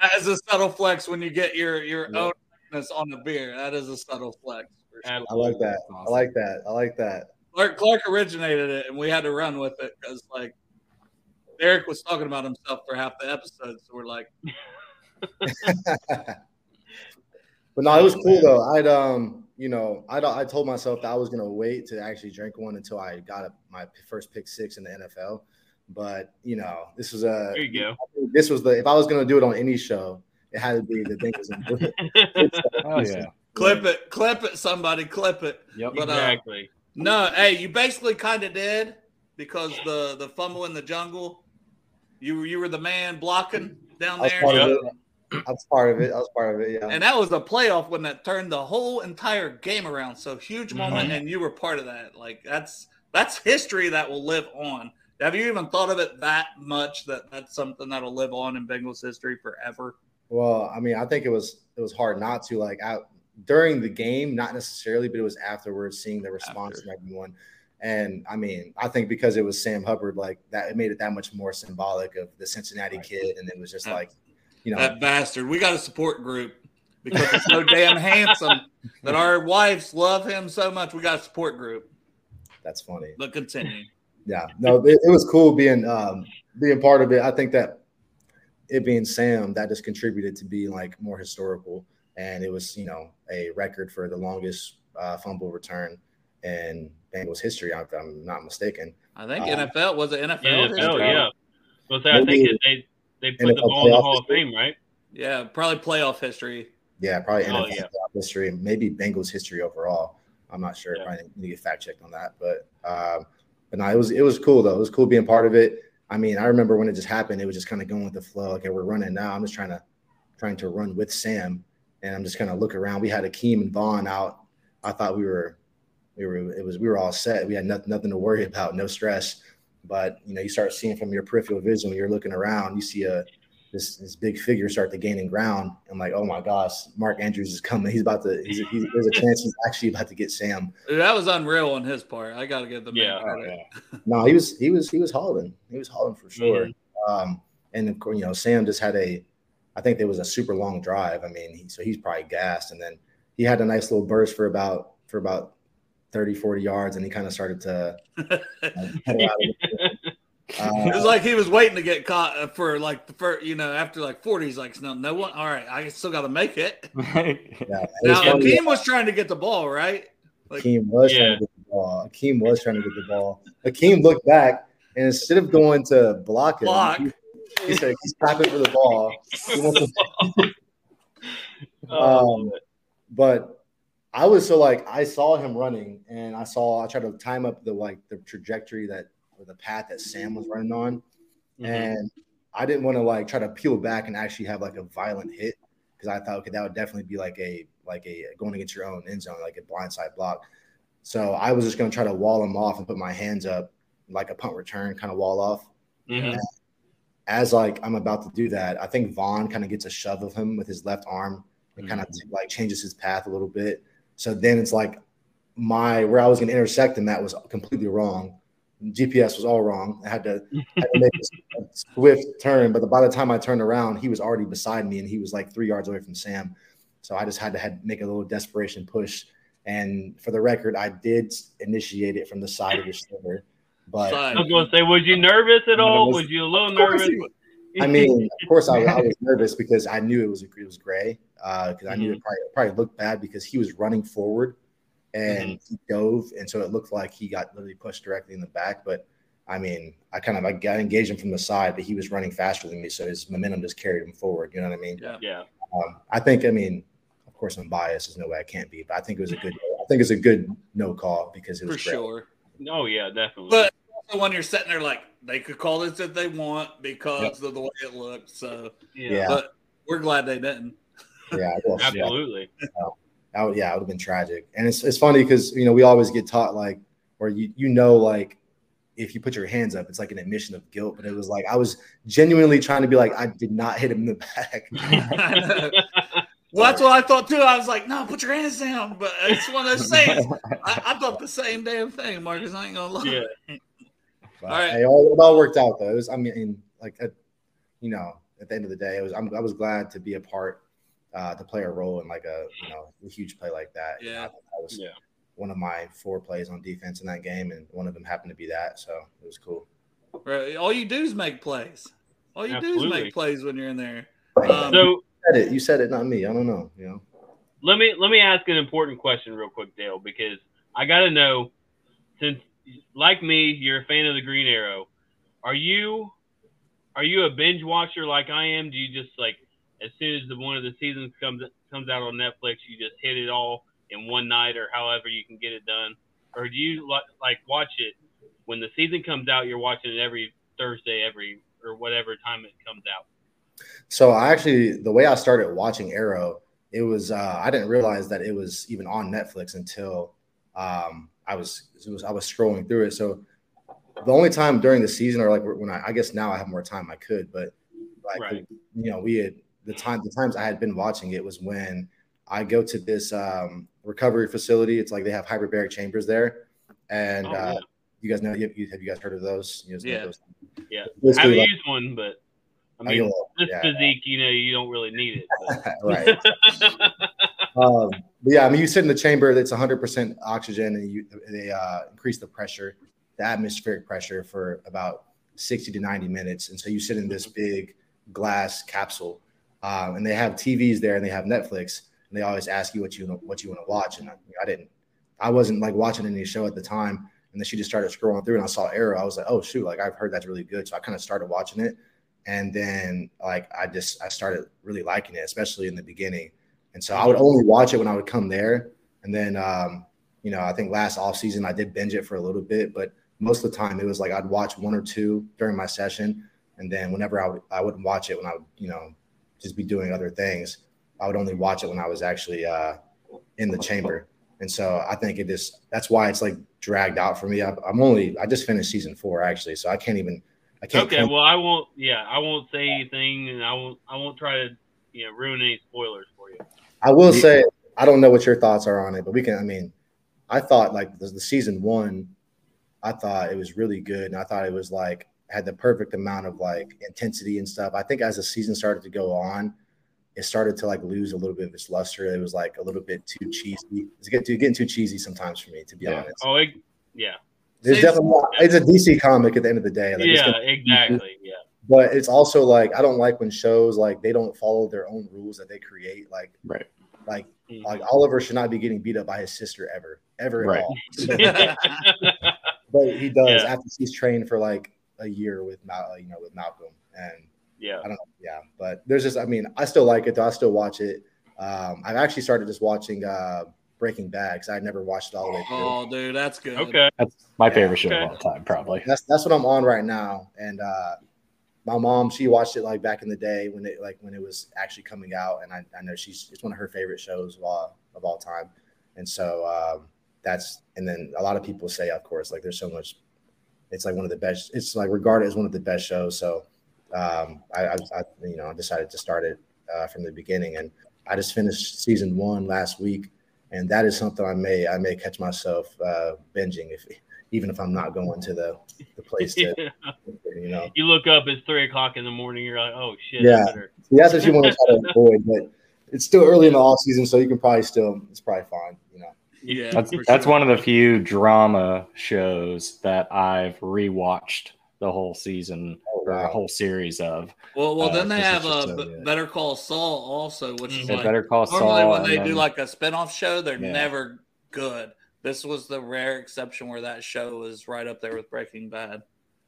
That is a subtle flex when you get your own on the beer. That is a subtle flex. Sure. I like that. Awesome. I like that. Clark originated it, and we had to run with it because, like, Derek was talking about himself for half the episode, so we're like. But no, it was cool though. I told myself that I was gonna wait to actually drink one until I got my first pick six in the NFL. But this was a. There you go. This was if I was gonna do it on any show, it had to be the Bengals and Brews. Oh yeah. Clip it, somebody, clip it. Yep. But, exactly. No, hey, you basically kind of did because the fumble in the jungle. You were the man blocking down there. I was part of it. Yeah. And that was a playoff when that turned the whole entire game around. So huge moment, and you were part of that. Like that's history that will live on. Have you even thought of it that much that that's something that'll live on in Bengals history forever? Well, I mean, I think it was hard not to during the game, not necessarily, but it was afterwards seeing the response from everyone. And I mean, I think because it was Sam Hubbard, like that, it made it that much more symbolic of the Cincinnati kid. And it was just like, that bastard. We got a support group because it's so damn handsome that our wives love him so much. We got a support group. That's funny. But continue. Yeah, no, it was cool being part of it. I think that it being Sam, that just contributed to being like more historical. And it was, a record for the longest fumble return in Bengals history, if I'm not mistaken. I think NFL was it NFL? Oh, yeah. So I think they put the ball in the Hall of Fame, right? Yeah, probably playoff history. Yeah, probably NFL history, and maybe Bengals history overall. I'm not sure. Yeah. Probably need to get fact checked on that, but no, it was cool though. It was cool being part of it. I mean, I remember when it just happened, it was just kind of going with the flow. Okay, we're running now. I'm just trying to run with Sam. And I'm just going to look around. We had Akeem and Vonn out. I thought we were all set. We had nothing to worry about, no stress. But you start seeing from your peripheral vision when you're looking around, you see this big figure start to gaining ground. I'm like, oh my gosh, Mark Andrews is coming. There's a chance he's actually about to get Sam. That was unreal on his part. I got to give the man credit. Yeah. No, he was hauling. He was hauling for sure. Mm-hmm. And of course, Sam just had I think there was a super long drive. I mean, so he's probably gassed. And then he had a nice little burst for about 30, 40 yards. And he kind of started to head out. It was like he was waiting to get caught for after 40, he's like, no one. All right. I still got to make it. Right. Yeah, now, Akeem was trying to get the ball, right? Akeem was trying to get the ball. Akeem looked back and instead of going to block. He said, he's clapping for the ball. But I was I saw him running and I tried to time up the trajectory or the path that Sam was running on. Mm-hmm. And I didn't want to try to peel back and actually have a violent hit. Cause I thought, okay, that would definitely be like a going against your own end zone, like a blindside block. So I was just going to try to wall him off and put my hands up like a punt return kind of wall off. Mm-hmm. And as I'm about to do that, I think Vonn kind of gets a shove of him with his left arm and kind of changes his path a little bit. So then it's where I was going to intersect him, that was completely wrong. GPS was all wrong. I had to make a swift turn, but by the time I turned around, he was already beside me and he was 3 yards away from Sam. So I just had to make a little desperation push. And for the record, I did initiate it from the side of his shoulder. But I was going to say, was you nervous at all? Was you a little nervous? I mean, of course I was nervous because I knew it was gray. Because I knew it probably looked bad because he was running forward and he dove. And so it looked like he got literally pushed directly in the back. But I mean, I got engaged him from the side, but he was running faster than me. So his momentum just carried him forward. You know what I mean? Yeah. Of course I'm biased. There's no way I can't be, but I think it was a good no call because it was for gray. Sure. No, yeah, definitely. But when you're sitting there, they could call this if they want because of the way it looked. So, yeah. But we're glad they didn't. Yeah, absolutely. Yeah. It would have been tragic. And it's funny because we always get taught or if you put your hands up, it's like an admission of guilt. But it was like I was genuinely trying to be like, I did not hit him in the back. Well, that's what I thought too. I was like, no, put your hands down. But it's one of those things. I thought the same damn thing, Marcus. I ain't gonna lie. Yeah. All right, it all worked out though. It was, I mean, like, you know, at the end of the day, it was. I was glad to be a part, to play a role in like a huge play like that. Yeah, you know, I thought that was one of my four plays on defense in that game, and one of them happened to be that, so it was cool. Right. All you do is make plays. All you do is make plays when you're in there. So you said it, not me. I don't know. You know. Let me ask an important question real quick, Dale, because I got to know, since like me, you're a fan of the Green Arrow. Are you a binge watcher like I am? Do you just like as soon as one of the seasons comes out on Netflix, you just hit it all in one night or however you can get it done? Or do you like watch it when the season comes out, you're watching it every Thursday, or whatever time it comes out? So I actually, the way I started watching Arrow, it was, I didn't realize that it was even on Netflix until, I was scrolling through it. So the only time during the season, or like when I guess now I have more time I could, but like, you know, we had the times I had been watching it was when I go to this, recovery facility. It's like they have hyperbaric chambers there, and you guys know. Have you guys heard of those? You guys know those? Yeah, I haven't used one, but I mean, this physique, you know, you don't really need it. Right. But yeah, I mean, you sit in the chamber that's 100% oxygen, and they increase the pressure, the atmospheric pressure, for about 60 to 90 minutes, and so you sit in this big glass capsule, and they have TVs there, and they have Netflix. And they always ask you what you want to watch, and I wasn't like watching any show at the time. And then she just started scrolling through, and I saw Arrow. I was like, oh shoot, like I've heard that's really good. So I kind of started watching it, and then like I started really liking it, especially in the beginning. And so I would only watch it when I would come there. And then you know, I think last off season I did binge it for a little bit, but most of the time it was like I'd watch one or two during my session, and then whenever I wouldn't watch it when I would, you know, just be doing other things. I would only watch it when I was actually in the chamber. And so I think that's why it's like dragged out for me. I just finished season 4 actually. So I can't. Okay. Well, I won't say anything, and I won't try to, you know, ruin any spoilers for you. I will say, I don't know what your thoughts are on it, but I thought like the season 1, I thought it was really good. And I thought it was like, had the perfect amount of like intensity and stuff. I think as the season started to go on, it started to like lose a little bit of its luster. It was like a little bit too cheesy. It's getting too cheesy sometimes for me, to be honest. Oh, yeah. It's a DC comic at the end of the day. Like, yeah, exactly. Yeah. But it's also like, I don't like when shows like they don't follow their own rules that they create. Like, right. Like Oliver should not be getting beat up by his sister ever right. at all. But he does after he's trained for like a year with Malcolm and. Yeah, I don't know. Yeah, but there's just, I mean, I still like it though. I still watch it. I've actually started just watching Breaking Bad because I never watched it all the way through. Oh, dude, that's good. Okay, that's my favorite show of all time, probably. That's what I'm on right now. And my mom, she watched it like back in the day when it was actually coming out, and I know it's one of her favorite shows of all time. And so and then a lot of people say, of course, like there's so much. It's like one of the best. It's like regarded as one of the best shows. So. I decided to start it from the beginning, and I just finished season 1 last week, and that is something I may catch myself binging even if I'm not going to the place to, you know. You look up, it's 3:00 in the morning. You're like, oh shit. Yeah, that's what you want to try to avoid, but it's still early in the off season, so you can probably it's probably fine, you know. Yeah, that's one of the few drama shows that I've rewatched the whole season or a whole series of. Well, then they have Better Call Saul also, which is like Better Call normally Saul, when they do like a spinoff show, they're never good. This was the rare exception where that show was right up there with Breaking Bad.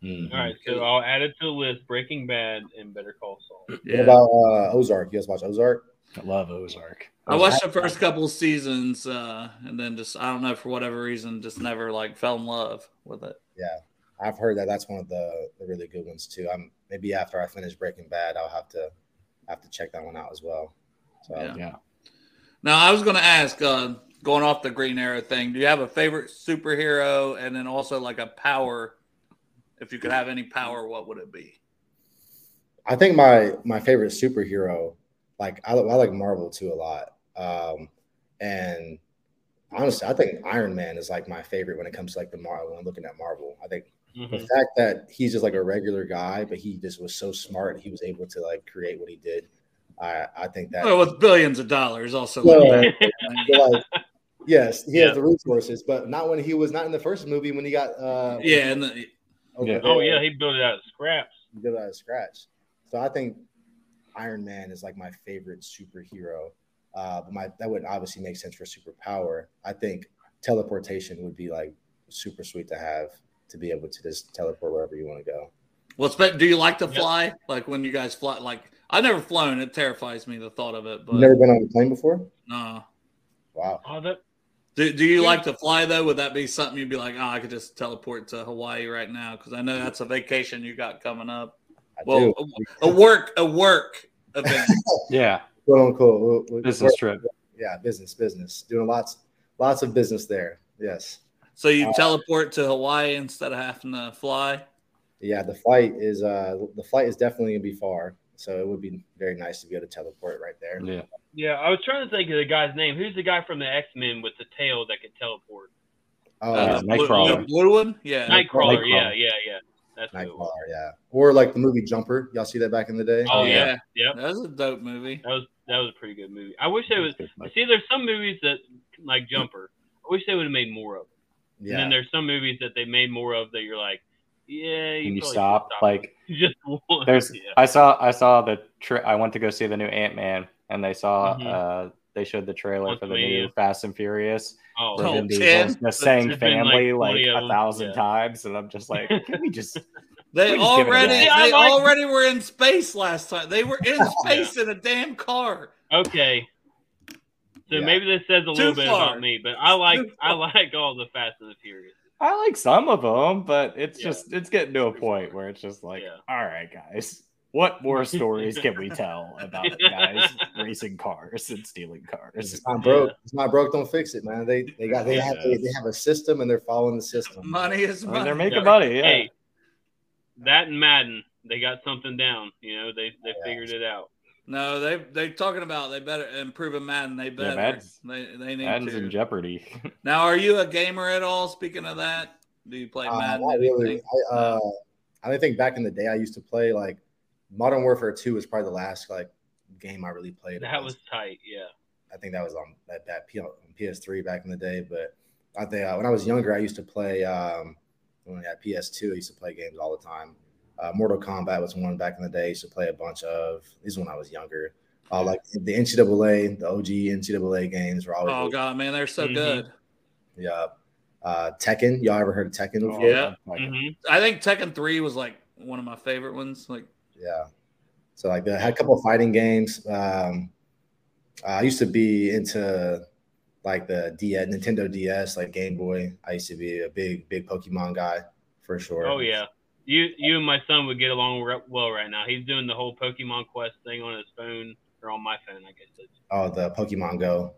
Mm-hmm. All right, so I'll add it to the list: Breaking Bad and Better Call Saul. Yeah. What about Ozark? You guys watch Ozark? I love Ozark. I watched the first couple seasons, and then just, I don't know, for whatever reason, just never like fell in love with it. Yeah. I've heard that's one of the really good ones too. Maybe after I finish Breaking Bad, I'll have to check that one out as well. So yeah. Now I was going to ask, going off the Green Arrow thing, do you have a favorite superhero and then also like a power If you could have any power, what would it be? I think my favorite superhero, like I like Marvel too a lot. And honestly, I think Iron Man is like my favorite when it comes to like the Marvel. When I'm looking at Marvel, I think the fact that he's just like a regular guy, but he just was so smart. He was able to like create what he did. I think that with billions of dollars also. Yes, he has the resources, but not when he was not in the first movie when he got he built it out of scraps. He built it out of scratch. So I think Iron Man is like my favorite superhero. But that wouldn't obviously make sense for superpower. I think teleportation would be like super sweet to have, to be able to just teleport wherever you want to go. Well, do you like to fly? Like when you guys fly, like I've never flown. It terrifies me, the thought of it. But never been on a plane before? No. Wow. Do you like to fly though? Would that be something you'd be like, I could just teleport to Hawaii right now? Because I know that's a vacation you got coming up. A work event. Yeah. Quote unquote. Business trip. Yeah, business. Doing lots of business there. Yes. So you teleport to Hawaii instead of having to fly? Yeah, the flight is definitely gonna be far. So it would be very nice to be able to teleport right there. Yeah. Yeah, I was trying to think of the guy's name. Who's the guy from the X-Men with the tail that could teleport? Nightcrawler. The blue one? Yeah. Nightcrawler. Yeah. That's Nightcrawler, yeah. Or like the movie Jumper. Y'all see that back in the day? Oh, yeah. That was a dope movie. That was a pretty good movie. I wish there was – see, there's some movies that – like Jumper. I wish they would have made more of them. Yeah. And then there's some movies that they made more of that you're like, you stop. Like just one. I went to go see the new Ant-Man. And they saw, they showed the trailer for the new Fast and Furious. Oh, just saying family like 1,000 times. And I'm just like, can we just. They already were in space last time. They were in space in a damn car. Okay. So maybe this says a little bit about me, but I like all the Fast and the Furious. I like some of them, but it's just, it's getting to a point where it's just like, all right, guys. What more stories can we tell about guys racing cars and stealing cars? It's not broke. It's not broke. Don't fix it, man. They have a system and they're following the system. Money is money. I mean, they're making money. Yeah. Hey, that and Madden, they got something down. You know, they figured it out. No, they're talking about they better improve Madden. They better. Yeah, they need Madden's in jeopardy. Now, are you a gamer at all? Speaking of that, do you play Madden? Not really. I think back in the day I used to play like. Modern Warfare 2 was probably the last like game I really played. That was tight, yeah. I think that was on that PS3 back in the day. But I think when I was younger, I used to play when I had PS2. I used to play games all the time. Mortal Kombat was one back in the day. I used to play a bunch of. This is when I was younger. Like the NCAA, the OG NCAA games were always. Oh god, man, they're so good. Yeah. Tekken. Y'all ever heard of Tekken before? Yeah. I think Tekken 3 was like one of my favorite ones. Like. Yeah, so like I had a couple of fighting games. I used to be into like the Nintendo DS, like Game Boy. I used to be a big Pokemon guy for sure. Oh yeah, you and my son would get along well right now. He's doing the whole Pokemon Quest thing on his phone or on my phone, I guess. The Pokemon Go.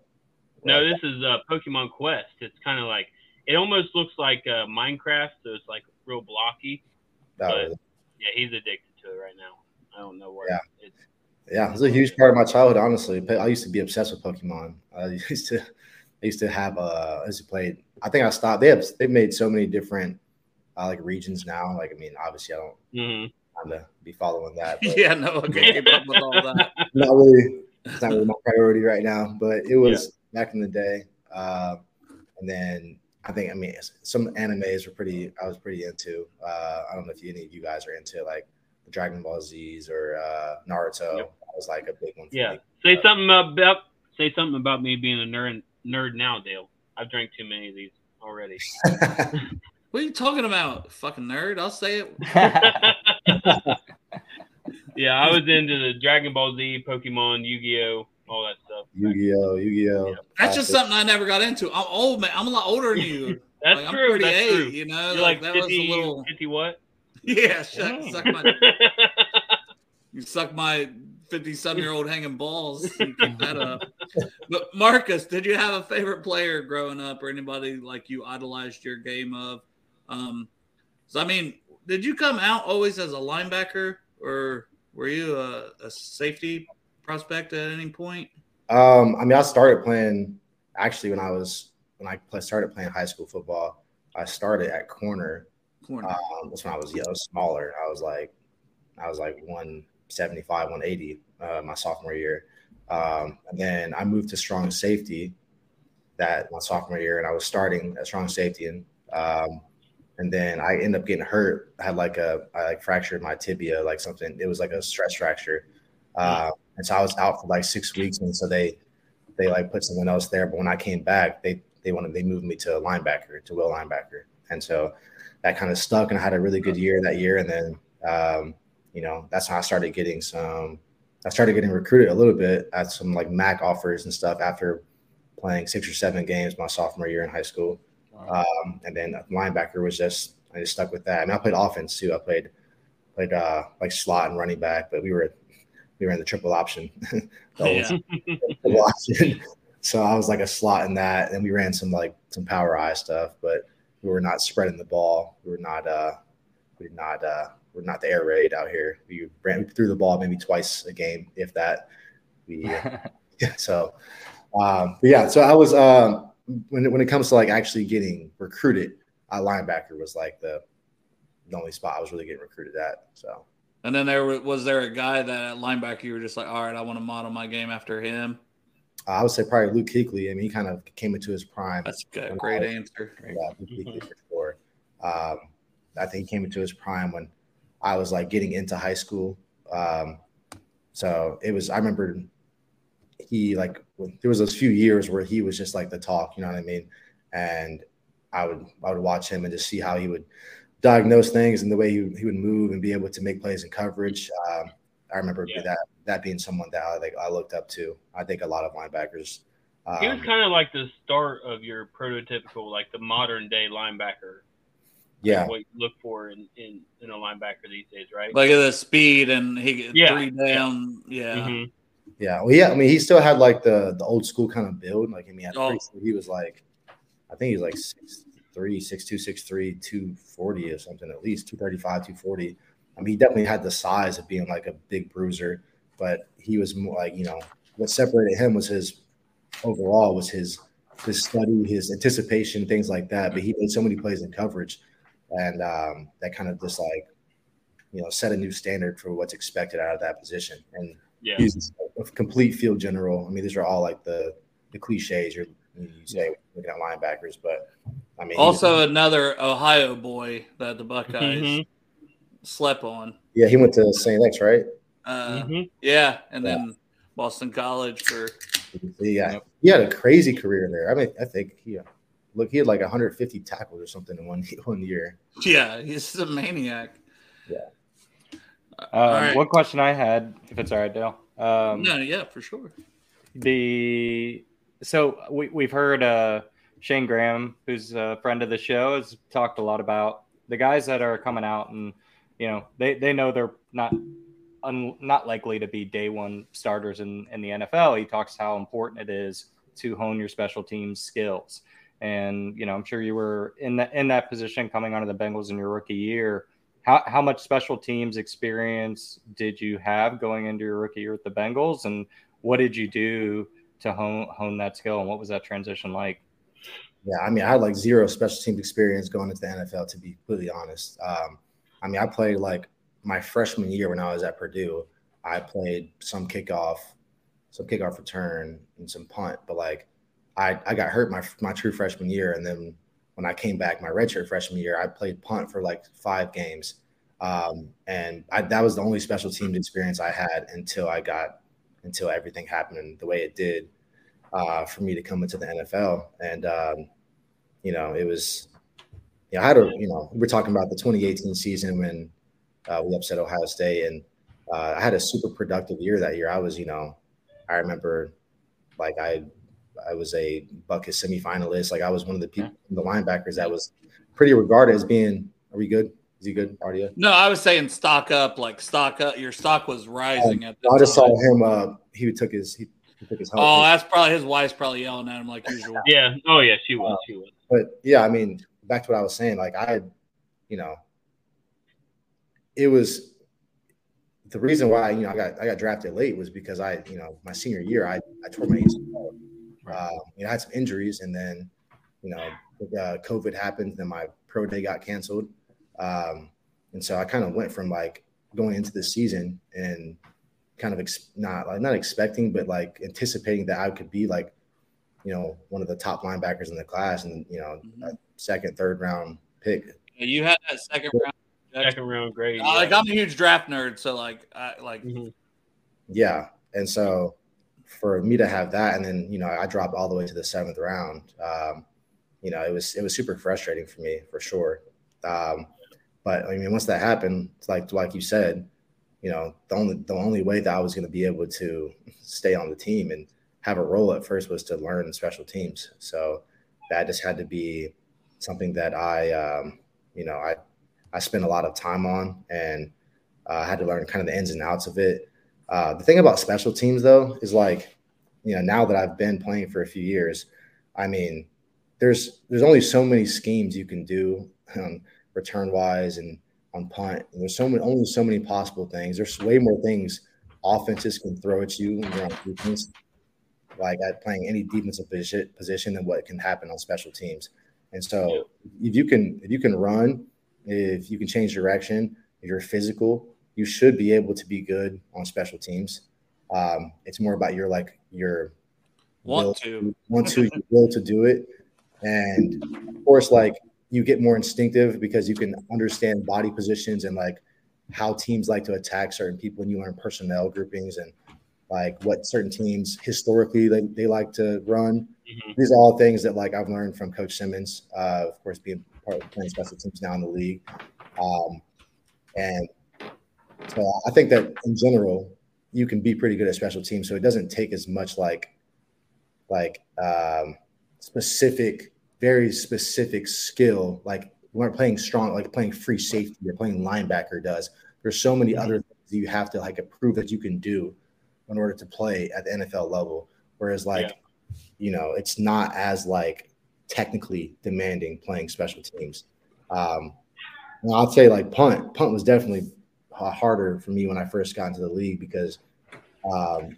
No, this is Pokemon Quest. It's kind of like it almost looks like Minecraft, so it's like real blocky. Yeah, he's addicted. Right now, I don't know where. Yeah, it was a huge part of my childhood. Honestly, I used to be obsessed with Pokemon. I used to play. I think I stopped. They've made so many different like regions now. Like I mean, obviously, I don't kind of be following that. But yeah, no, I can't keep up with all that. It's not really my priority right now. But it was back in the day. And then I think some animes were pretty. I was pretty into. I don't know if any of you guys are into like. Dragon Ball Z's or Naruto. Yep. That was like a big one for me. Say something about me being a nerd now, Dale. I've drank too many of these already. What are you talking about? Fucking nerd. I'll say it. Yeah, I was into the Dragon Ball Z, Pokemon, Yu-Gi-Oh, all that stuff. Yu-Gi-Oh. Yeah. That's just something I never got into. I'm old, man. I'm a lot older than you. That's like, true. I'm 38, that's true. You know? You're like 50, that was a little 50 what? Yeah, you suck my 57-year-old hanging balls. You keep that up. But Marcus, did you have a favorite player growing up, or anybody like you idolized your game of? So I mean, did you come out always as a linebacker, or were you a safety prospect at any point? I mean, I started playing actually when I started playing high school football. I started at corner. That's when I was smaller. I was like 175, 180 my sophomore year. And then I moved to strong safety that my sophomore year, and I was starting at strong safety. And then I ended up getting hurt. I had I fractured my tibia, like something. It was like a stress fracture. And so I was out for like 6 weeks. And so they like put someone else there. But when I came back, they moved me to linebacker, to will linebacker. And so that kind of stuck, and I had a really good year that year. And then, that's how I started getting recruited a little bit at some like MAC offers and stuff after playing 6 or 7 games my sophomore year in high school. Wow. And then linebacker was I just stuck with that. I mean, I played offense too. I played like slot and running back, but we were in the triple option. Triple option. So I was like a slot in that, and we ran some power eye stuff, but we were not spreading the ball. We're not the air raid out here. We ran through the ball maybe twice a game, if that. So I was when it comes to like actually getting recruited, linebacker was like the only spot I was really getting recruited at. So. And then was there a guy that at linebacker you were just like, all right, I want to model my game after him? I would say probably Luke Kuechly. I mean, he kind of came into his prime. That's a great answer. Yeah, Luke Kuechly for sure. I think he came into his prime when I was like getting into high school. So it was, I remember there was those few years where he was just like the talk, you know what I mean? And I would watch him and just see how he would diagnose things and the way he would move and be able to make plays in coverage. I remember that being someone that I looked up to. I think a lot of linebackers. He was kind of like the start of your prototypical, like the modern day linebacker. Yeah, like what you look for in a linebacker these days, right? Like the speed, and he gets three down. Yeah, mm-hmm. Yeah. Well, yeah. I mean, he still had like the old school kind of build. Like, I mean, he was like, I think he was like 6'3", 6'2", 6'3", 240 or something, at least 235, 240. I mean, he definitely had the size of being like a big bruiser, but he was more like, what separated him was his study, his anticipation, things like that. But he made so many plays in coverage. And that kind of just like, set a new standard for what's expected out of that position. And he's a complete field general. I mean, these are all like the cliches you say looking at linebackers. But I mean, also another Ohio boy that the Buckeyes slept on. Yeah, he went to St. X, right? Yeah, and then Boston College for. Yeah, he had a crazy career there. I mean, I think he had like 150 tackles or something in one year. Yeah, he's a maniac. Yeah. Right. One question I had, if it's all right, Dale. For sure. We've heard Shane Graham, who's a friend of the show, has talked a lot about the guys that are coming out, and they know they're not likely to be day one starters in the NFL. He talks how important it is to hone your special teams skills. And, I'm sure you were in that position coming onto the Bengals in your rookie year. How much special teams experience did you have going into your rookie year at the Bengals? And what did you do to hone that skill? And what was that transition like? Yeah, I mean, I had like zero special teams experience going into the NFL, to be completely honest. I mean, I played like my freshman year when I was at Purdue. I played some kickoff return and some punt, but like, I got hurt my true freshman year, and then when I came back my redshirt freshman year, I played punt for like 5 games, and that was the only special teams experience I had until everything happened the way it did for me to come into the NFL. And it was we're talking about the 2018 season when we upset Ohio State, and I had a super productive year that year. I was I remember like I was a bucket semifinalist. Like I was one of the linebackers that was pretty regarded as being. Are we good? Is he good, Ardia? No, I was saying stock up. Your stock was rising at that time. I just saw him. He took his. Help. Oh, that's probably his wife's probably yelling at him like usual. Yeah. Oh yeah, she was. But yeah, I mean, back to what I was saying. Like I had, it was the reason why, you know, I got drafted late was because I, you know, my senior year, I tore my ACL. You know, I had some injuries, and then, you know, COVID happened, and then my pro day got canceled. And so I kind of went from like going into the season and kind of not expecting, but like anticipating that I could be like, you know, one of the top linebackers in the class, and, you know, a second, third round pick. Yeah, you had that second round grade. Like, I'm a huge draft nerd, so like, yeah. And so for me to have that, and then, you know, I dropped all the way to the seventh round. You know, it was super frustrating for me, for sure. But I mean, once that happened, it's like you said, you know, the only way that I was going to be able to stay on the team and have a role at first was to learn special teams. So that just had to be something that I spent a lot of time on, and had to learn kind of the ins and outs of it. The thing about special teams, though, is like, you know, now that I've been playing for a few years, I mean, there's only so many schemes you can do return wise and on punt. And there's only so many possible things. There's way more things offenses can throw at you when you're on defense, like at playing any defensive position, than what can happen on special teams. And so if you can run, if you can change direction, if you're physical, you should be able to be good on special teams. It's more about your will to do it. And of course, like, you get more instinctive because you can understand body positions and like how teams like to attack certain people, and you learn personnel groupings and like what certain teams historically they like to run. These are all things that like I've learned from Coach Simmons, of course, being part of playing special teams now in the league. And so I think that in general, you can be pretty good at special teams. So it doesn't take as much very specific skill, like when playing strong, like playing free safety or playing linebacker does. There's so many other things that you have to like prove that you can do in order to play at the NFL level. Whereas like, you know, it's not as like technically demanding playing special teams. And I'll say like punt was definitely harder for me when I first got into the league, because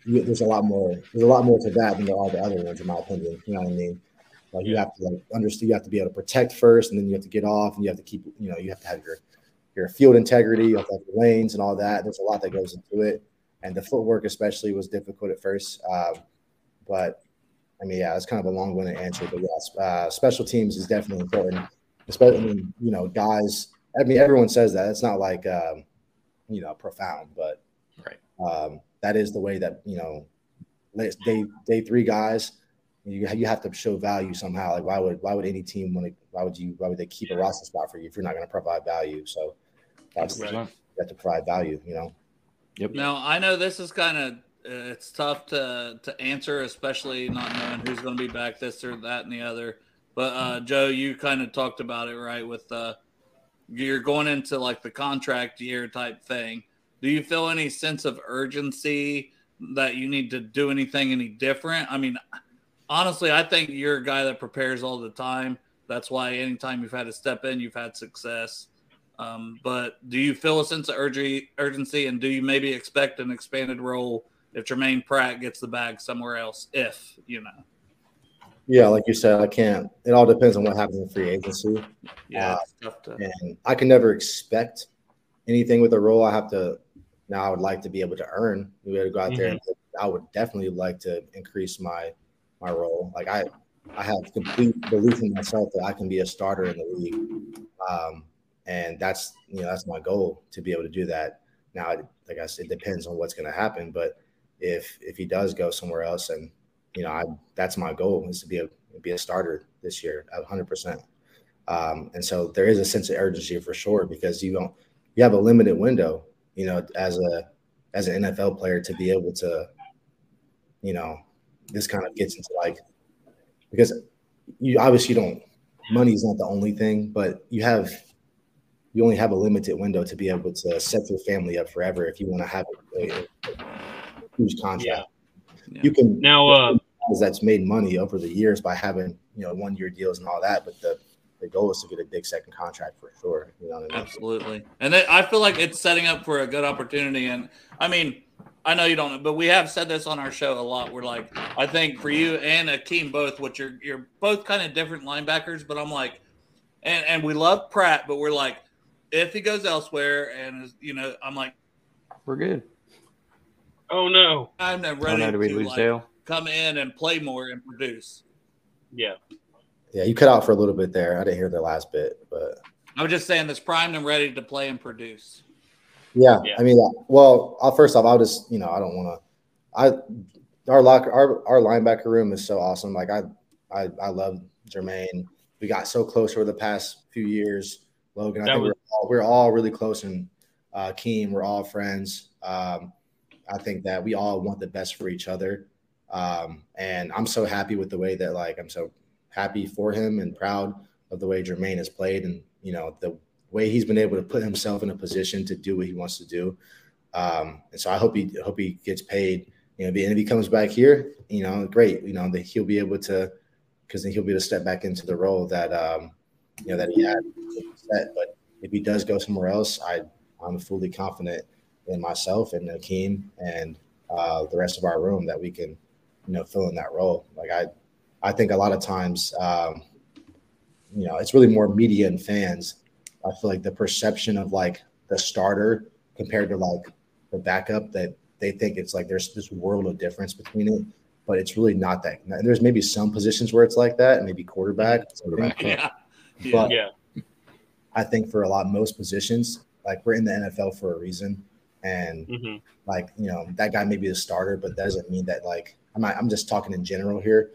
there's a lot more to that than all the other ones, in my opinion. You know what I mean? Like, you have to like understand, you have to be able to protect first, and then you have to get off, and you have to keep, you know, you have to have your field integrity, you have to have your lanes and all that. There's a lot that goes into it. And the footwork especially was difficult at first. But I mean, yeah, it's kind of a long-winded answer, but yes, special teams is definitely important. Especially, I mean, you know, guys, I mean, everyone says that. It's not like, you know, profound, but that is the way that, you know, day three guys, you have to show value somehow. Like, why would any team want to? Why would they keep a roster spot for you if you're not going to provide value? So that's you have to provide value, you know. Yep. Now, I know this is kind of it's tough to answer, especially not knowing who's going to be back, this or that and the other. But Joe, you kind of talked about it, right? With you're going into like the contract year type thing. Do you feel any sense of urgency that you need to do anything any different? I mean, honestly, I think you're a guy that prepares all the time. That's why anytime you've had to step in, you've had success. But do you feel a sense of urgency, and do you maybe expect an expanded role if Jermaine Pratt gets the bag somewhere else, if, you know? Yeah, like you said, I can't. It all depends on what happens in free agency. Yeah, and I can never expect anything with a role. I have to – now I would like to be able to earn. We had to go out there, and I would definitely like to increase my role. Like, I have complete belief in myself that I can be a starter in the league. And that's, you know, that's my goal, to be able to do that. Now, like I said, it depends on what's going to happen, but if he does go somewhere else, and, you know, that's my goal, is to be a starter this year at 100%. And so there is a sense of urgency for sure, because you have a limited window, you know, as an NFL player, to be able to, you know, this kind of gets into like, because you obviously don't, money's not the only thing, but you only have a limited window to be able to set your family up forever if you want to have a huge contract. Yeah. You can now, that's made money over the years by having, you know, 1-year deals and all that, but the the goal is to get a big second contract for sure. You know what I mean? Absolutely. And I feel like it's setting up for a good opportunity. And I mean, I know you don't, but we have said this on our show a lot. We're like, I think for you and Akeem both, what you're both kind of different linebackers, but I'm like, and we love Pratt, but we're like, if he goes elsewhere, and you know, I'm like, we're good. Oh no, I'm not ready to like, come in and play more and produce. Yeah. Yeah, you cut out for a little bit there. I didn't hear the last bit, but I was just saying this primed and ready to play and produce. Yeah. I mean, well, first off, I'll just, you know, I don't want to. Our linebacker room is so awesome. Like I love Jermaine. We got so close over the past few years, Logan. I think we're all really close, and Keem, we're all friends. I think that we all want the best for each other, and I'm so happy with the way that, like, I'm so happy for him and proud of the way Jermaine has played, and you know the way he's been able to put himself in a position to do what he wants to do. And so I hope he gets paid. You know, and if he comes back here, you know, great. You know that he'll be able to, because then he'll be able to step back into the role that you know that he had set. But if he does go somewhere else, I'm fully confident in myself and Akeem and the rest of our room that we can, you know, fill in that role. Like I think a lot of times, you know, it's really more media and fans. I feel like the perception of like the starter compared to like the backup, that they think it's like there's this world of difference between it, but it's really not that. There's maybe some positions where it's like that, and maybe quarterback. But I think for most positions, like we're in the NFL for a reason, and like, you know, that guy may be the starter, but that doesn't mean that, like, I'm just talking in general here.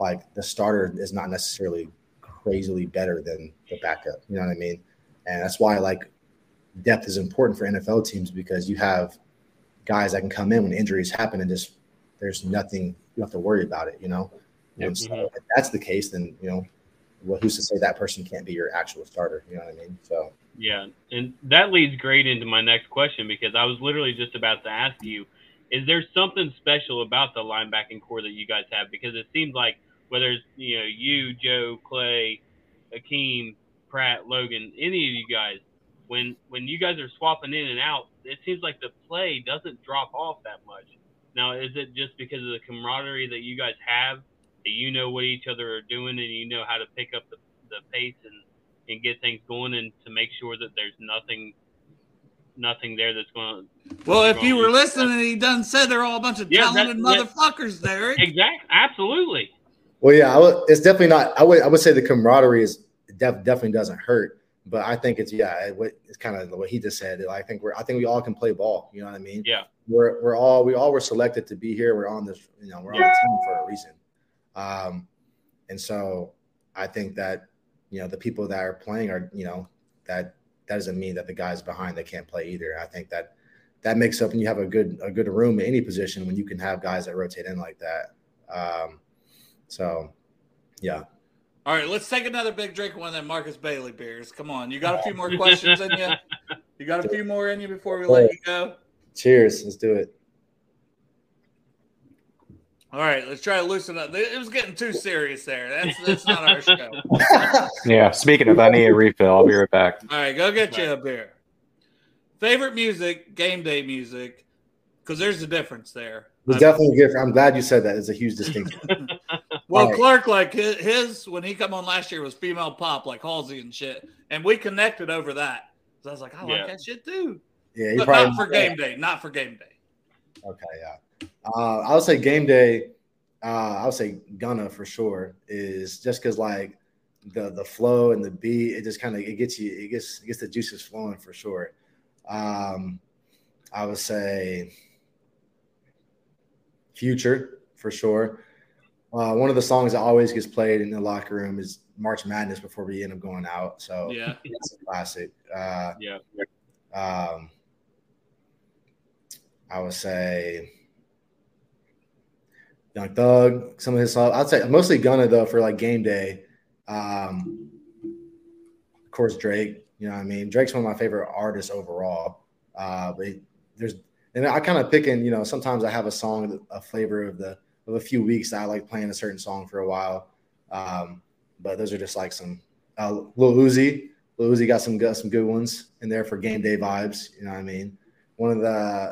Like the starter is not necessarily crazily better than the backup. You know what I mean? And that's why, like, depth is important for NFL teams, because you have guys that can come in when injuries happen and just there's nothing, you don't have to worry about it, you know? Yep. And so if that's the case, then, you know, well, who's to say that person can't be your actual starter? You know what I mean? So yeah, and that leads great into my next question, because I was literally just about to ask you, is there something special about the linebacking core that you guys have? Because it seems like whether it's, you know, you, Joe, Clay, Akeem, Pratt, Logan, any of you guys, when you guys are swapping in and out, it seems like the play doesn't drop off that much. Now, is it just because of the camaraderie that you guys have, that you know what each other are doing and you know how to pick up the pace and get things going, and to make sure that there's nothing there that's going to... Well, if you were listening, he done said they're all a bunch of talented motherfuckers there. Exactly. Absolutely. Well, yeah, it's definitely not... I would say the camaraderie is definitely doesn't hurt, but I think it's, it's kind of what he just said. I think we all can play ball. You know what I mean? Yeah. We all were selected to be here. We're on this, you know, on the team for a reason. And so I think that, you know, the people that are playing are, you know, that doesn't mean that the guys behind, they can't play either. I think that makes up, and you have a good room in any position when you can have guys that rotate in like that. So, yeah. All right, let's take another big drink of one of them Marcus Bailey beers. Come on, you got a few more questions in you? You got a few more in you before we let you go? Cheers, let's do it. All right, let's try to loosen up. It was getting too serious there. That's not our show. Yeah, speaking of, I need a refill. I'll be right back. All right, go get you a beer. Favorite music, game day music, because there's a difference there. There's definitely a difference. I'm glad you said that. It's a huge distinction. Well, right. Clark, like his, when he come on last year, was female pop, like Halsey and shit. And we connected over that. So I was like, I like that shit too. Yeah, but not for game day. Not for game day. Okay, yeah. I would say game day. I would say Gunna for sure, is just because like the flow and the beat, it just kind of it gets the juices flowing for sure. I would say Future for sure. One of the songs that always gets played in the locker room is March Madness before we end up going out. So yeah, that's a classic. I would say Young Thug, some of his songs. I'd say mostly Gunna, though, for, like, game day. Of course, Drake. You know what I mean? Drake's one of my favorite artists overall. And I kind of pick in, you know, sometimes I have a song, a flavor of a few weeks that I like playing a certain song for a while. But those are just like some Lil Uzi. Lil Uzi got some good ones in there for game day vibes. You know what I mean? One of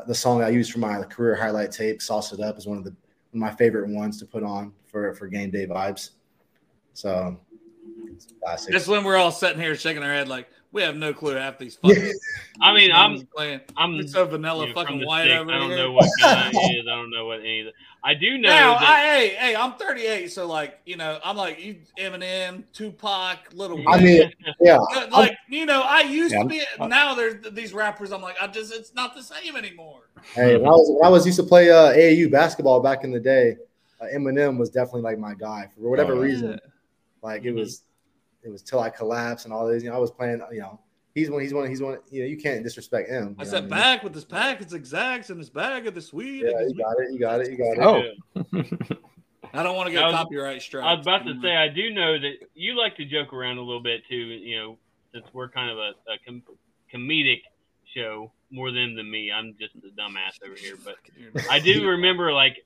the song I used for my career highlight tape, "Sauce It Up," is one of my favorite ones to put on for game day vibes. So it's classic. That's when we're all sitting here shaking our head like we have no clue half these fucking. I mean, I'm so vanilla fucking white over here. I don't know what guy he is. I don't know what any. I do know. Now, hey, I'm 38, so like you know, I'm like you, Eminem, Tupac, Little Wayne. I mean, yeah, like you know, I used to be. Now there's these rappers. I'm like, it's not the same anymore. Hey, when I was used to play AAU basketball back in the day, Eminem was definitely like my guy for whatever reason. Like it was till I collapsed and all this. You know, I was playing. You know, he's one. You know, you can't disrespect him. I sat back with his pack of Zigzags and his bag of the weed. Yeah, you got it. Oh, I don't want to get copyright strike. I was about to say, I do know that you like to joke around a little bit too. You know, since we're kind of a comedic show more than me. I'm just a dumbass over here, but I do remember like.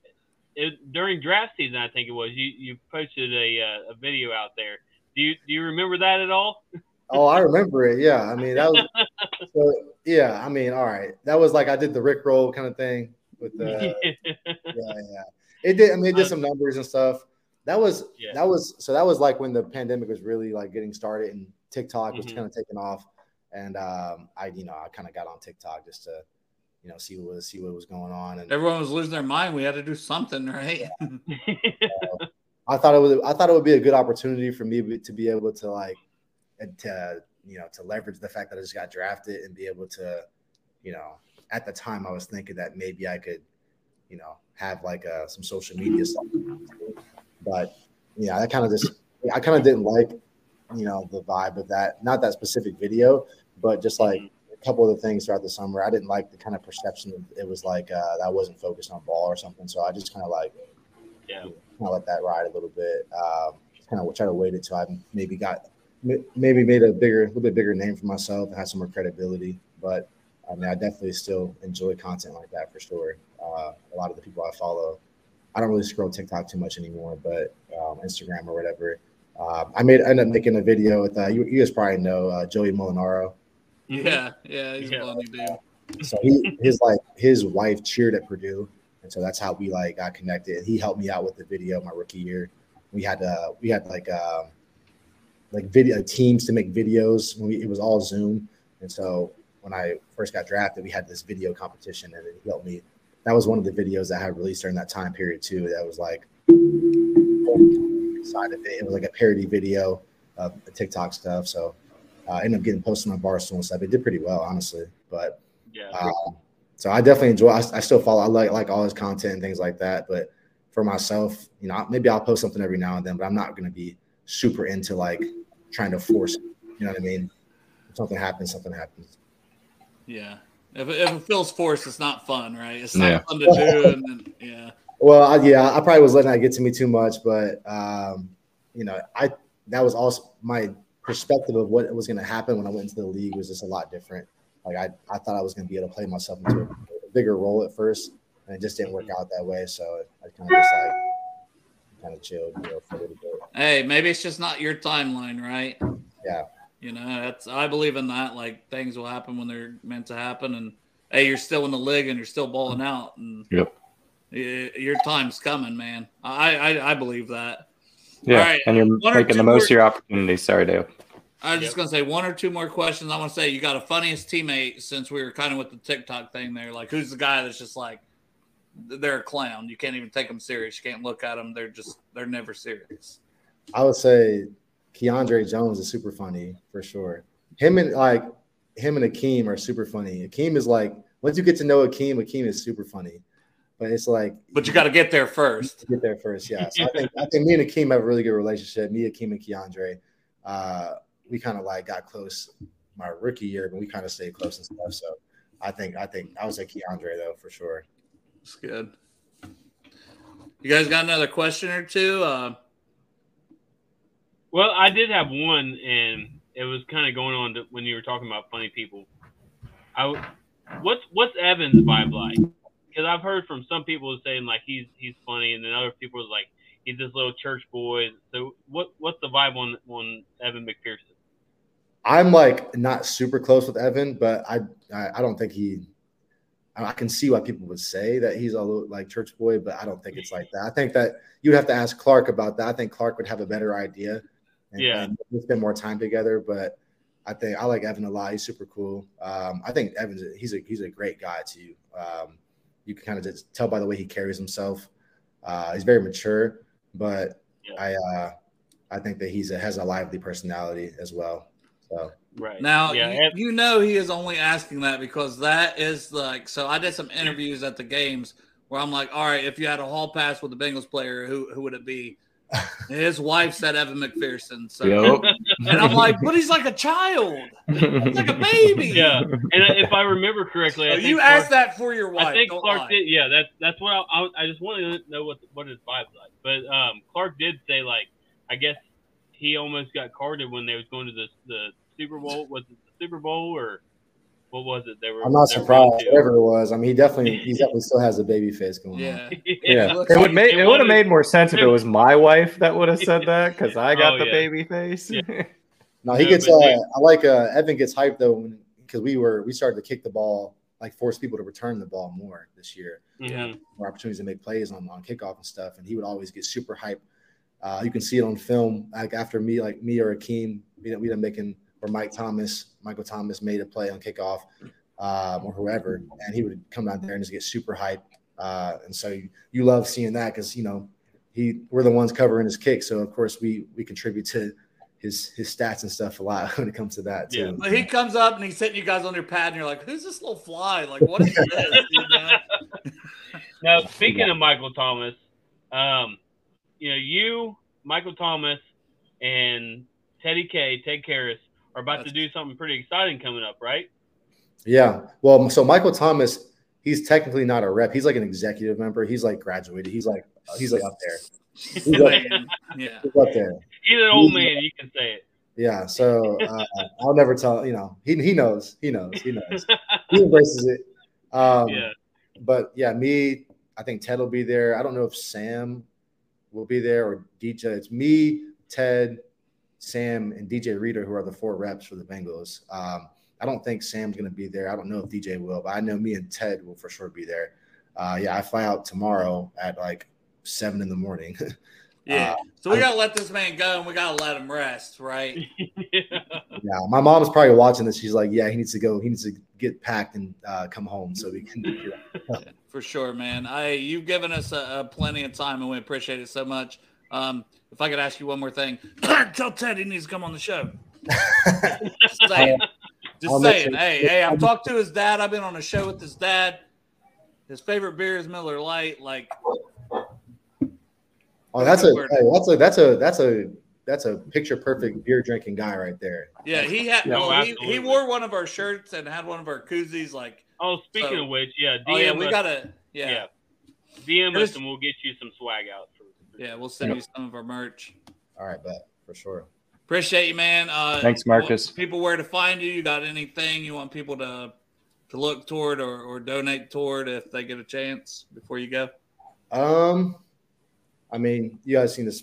During draft season, I think it was you posted a video out there. Do you remember that at all? Oh, I remember it. Yeah, I mean that was. So, yeah, I mean, all right, that was like I did the Rick Roll kind of thing with the. Yeah. It did. I mean, it did some numbers and stuff. That was like when the pandemic was really like getting started and TikTok was kind of taking off, and I kind of got on TikTok just to. You know, see what was going on, and everyone was losing their mind. We had to do something, right? Yeah. I thought it would be a good opportunity for me to be able to to leverage the fact that I just got drafted and be able to, you know, at the time I was thinking that maybe I could, you know, have like some social media stuff, but yeah, I kind of didn't like, you know, the vibe of that, not that specific video, but just like. Couple of the things throughout the summer, I didn't like the kind of perception of it was like that I wasn't focused on ball or something. So I just kind of like, kind of let that ride a little bit. Kind of try to wait until I maybe made a little bit bigger name for myself and had some more credibility. But I mean, I definitely still enjoy content like that for sure. A lot of the people I follow, I don't really scroll TikTok too much anymore, but Instagram or whatever. I ended up making a video with you guys probably know Joey Molinaro. Yeah, he's a bloody dude. So his wife cheered at Purdue, and so that's how we like got connected. And he helped me out with the video my rookie year. We had video teams to make videos. It was all Zoom, and so when I first got drafted, we had this video competition, and he helped me. That was one of the videos that I had released during that time period too. That was like side of it. It was like a parody video of the TikTok stuff. So. Ended up getting posted on Barstool and stuff. It did pretty well, honestly. But so I definitely enjoy. I still follow. I like all his content and things like that. But for myself, you know, maybe I'll post something every now and then. But I'm not going to be super into like trying to force it. You know what I mean? If something happens, something happens. Yeah. If it feels forced, it's not fun, right? It's not fun to do. And then. Well, I probably was letting that get to me too much, but you know, that was also my. Perspective of what was going to happen when I went into the league was just a lot different. Like I thought I was going to be able to play myself into a bigger role at first, and it just didn't work out that way. So I kind of just chilled, you know, for a little bit. Hey, maybe it's just not your timeline, right? Yeah. You know, I believe in that. Like things will happen when they're meant to happen, and hey, you're still in the league and you're still balling out, and your time's coming, man. I believe that. Yeah, right. And you're making the most of your opportunity. Sorry, Dale. I was just going to say one or two more questions. I want to say you got a funniest teammate since we were kind of with the TikTok thing there. Like, who's the guy that's just like, they're a clown. You can't even take them serious. You can't look at them. They're never serious. I would say Keandre Jones is super funny for sure. Him and Akeem are super funny. Akeem is like, once you get to know Akeem is super funny. But it's like, but you got to get there first. Yeah. So I think me and Akeem have a really good relationship. Me, Akeem, and Keandre, we kind of like got close my rookie year, but we kind of stayed close and stuff. So I think I was at Keandre though for sure. That's good. You guys got another question or two? Well, I did have one, and it was kind of going on to when you were talking about funny people. What's Evan's vibe like? Because I've heard from some people saying like he's funny, and then other people was like he's this little church boy. So what's the vibe on Evan McPherson? I'm like not super close with Evan, but I don't think he. I can see why people would say that he's a little like church boy, but I don't think it's like that. I think that you'd have to ask Clark about that. I think Clark would have a better idea. And we spend more time together, but I like Evan a lot. He's super cool. I think Evan's he's a great guy too. You can kind of just tell by the way he carries himself. He's very mature, but I think that has a lively personality as well. So. Right now, you know he is only asking that because that is like. So I did some interviews at the games where I'm like, all right, if you had a hall pass with the Bengals player, who would it be? His wife said Evan McPherson. So, and I'm like, but he's like a child, he's like a baby. Yeah, and if I remember correctly, I think you asked that for your wife. I think Clark did. Yeah, that's what I just wanted to know what his vibe's like. But Clark did say like, I guess he almost got carded when they was going to the Super Bowl. Was it the Super Bowl or what was it? I'm not surprised. Whatever it was, I mean, he definitely still has a baby face going on. It would have made more sense if it was my wife that would have said that because I got the baby face. Yeah. No, he gets. I like Evan gets hyped though because we started to kick the ball, like force people to return the ball more this year. Yeah, more opportunities to make plays on kickoff and stuff, and he would always get super hyped. You can see it on film, like after me or Akeem, we done making. Or Michael Thomas made a play on kickoff or whoever, and he would come out there and just get super hyped. And so you love seeing that because, we're the ones covering his kick. So, of course, we contribute to his stats and stuff a lot when it comes to that, too. Yeah. But he comes up and he's sitting you guys on your pad, and you're like, who's this little fly? Like, what is this? Now, speaking of Michael Thomas, Michael Thomas, and Ted Karras, are about to do something pretty exciting coming up, right? Yeah. Well, so Michael Thomas, he's technically not a rep. He's like an executive member. He's like graduated. He's like up there. He's up there. He's an old man. You can say it. Yeah. So I'll never tell. He knows. He embraces it. But yeah, I think Ted will be there. I don't know if Sam will be there or DJ. It's me, Ted, Sam, and DJ Reader, who are the 4 reps for the Bengals. I don't think Sam's going to be there. I don't know if DJ will, but I know me and Ted will for sure be there. I fly out tomorrow at like 7 in the morning. So we got to let this man go and we got to let him rest, right? My mom's probably watching this. She's like, he needs to go. He needs to get packed and come home so we can do that. For sure, man. You've given us a plenty of time and we appreciate it so much. If I could ask you one more thing, tell Ted he needs to come on the show. Just saying. Hey, I've talked to his dad. I've been on a show with his dad. His favorite beer is Miller Lite. Like, that's a picture perfect beer drinking guy right there. Yeah, he wore one of our shirts and had one of our koozies. Like, speaking of which, DM we gotta DM us and we'll get you some swag out. Yeah, we'll send you some of our merch. All right, bet. For sure. Appreciate you, man. Thanks, Marcus. People where to find you. You got anything you want people to look toward or donate toward if they get a chance before you go? You guys seen this,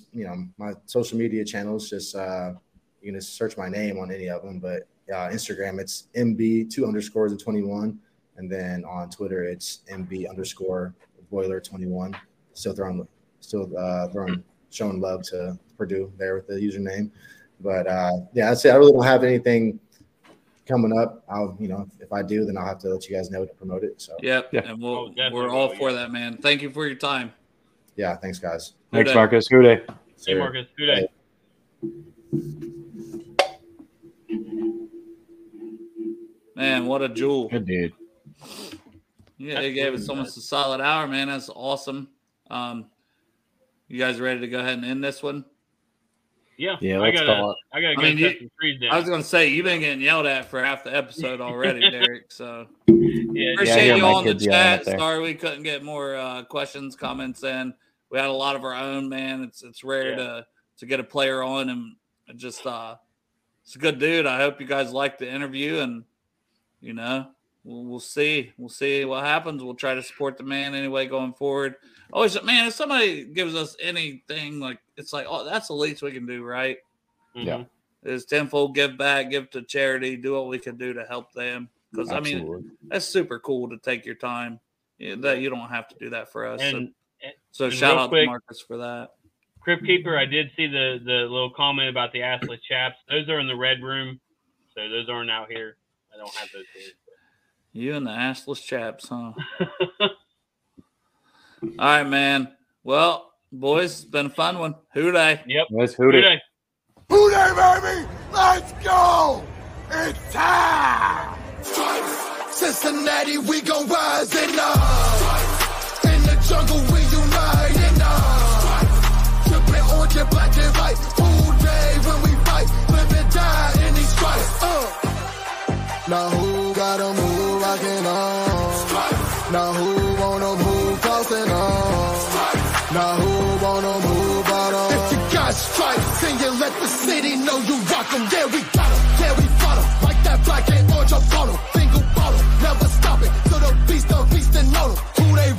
my social media channels. Just you can just search my name on any of them. But Instagram, it's MB2_21. And then on Twitter, it's MB_Boiler21. Still showing love to Purdue there with the username. But, that's it. I really don't have anything coming up. If I do, then I'll have to let you guys know to promote it. So, and we're all for that, man. Thank you for your time. Yeah, thanks, guys. Thanks, Marcus. Hudey. Hey, Marcus. Hudey. Man, what a jewel. Good dude. Yeah, they gave us almost a solid hour, man. That's awesome. You guys ready to go ahead and end this one? Yeah, I gotta go cut some trees down. I was gonna say you've been getting yelled at for half the episode already, Derek. So appreciate you all in the chat. Sorry we couldn't get more questions, comments in. We had a lot of our own, man. It's rare to get a player on, and just it's a good dude. I hope you guys liked the interview, and we'll see. We'll see what happens. We'll try to support the man anyway going forward. Always, man, if somebody gives us anything, like it's like, oh, that's the least we can do, right? Yeah. Is tenfold give back, give to charity, do what we can do to help them. Because, I mean, that's super cool to take your time. That you don't have to do that for us. And, so shout out to Marcus for that. Crypt Keeper, I did see the little comment about the assless chaps. Those are in the red room, so those aren't out here. I don't have those here. You and the assless chaps, huh? All right, man. Well, boys, it's been a fun one. Hudey. Yep. Let's Hudey. Hudey, baby. Let's go. It's time. Cincinnati, we gon' rise and up. In the jungle, we unite and up. Trippin' orange and black and white. Hudey, when we fight, live and die in these stripes. Now who got a move rockin' on? Strike. Now who wanna move crossin' on? Strike. Now who wanna move out on? If you got stripes, then you let the city know you rock 'em. Yeah, we got 'em. Yeah, we fought 'em. Like that black and orange, I fought 'em. Single bottle, never stop it. So the beast, the beast, and know 'em.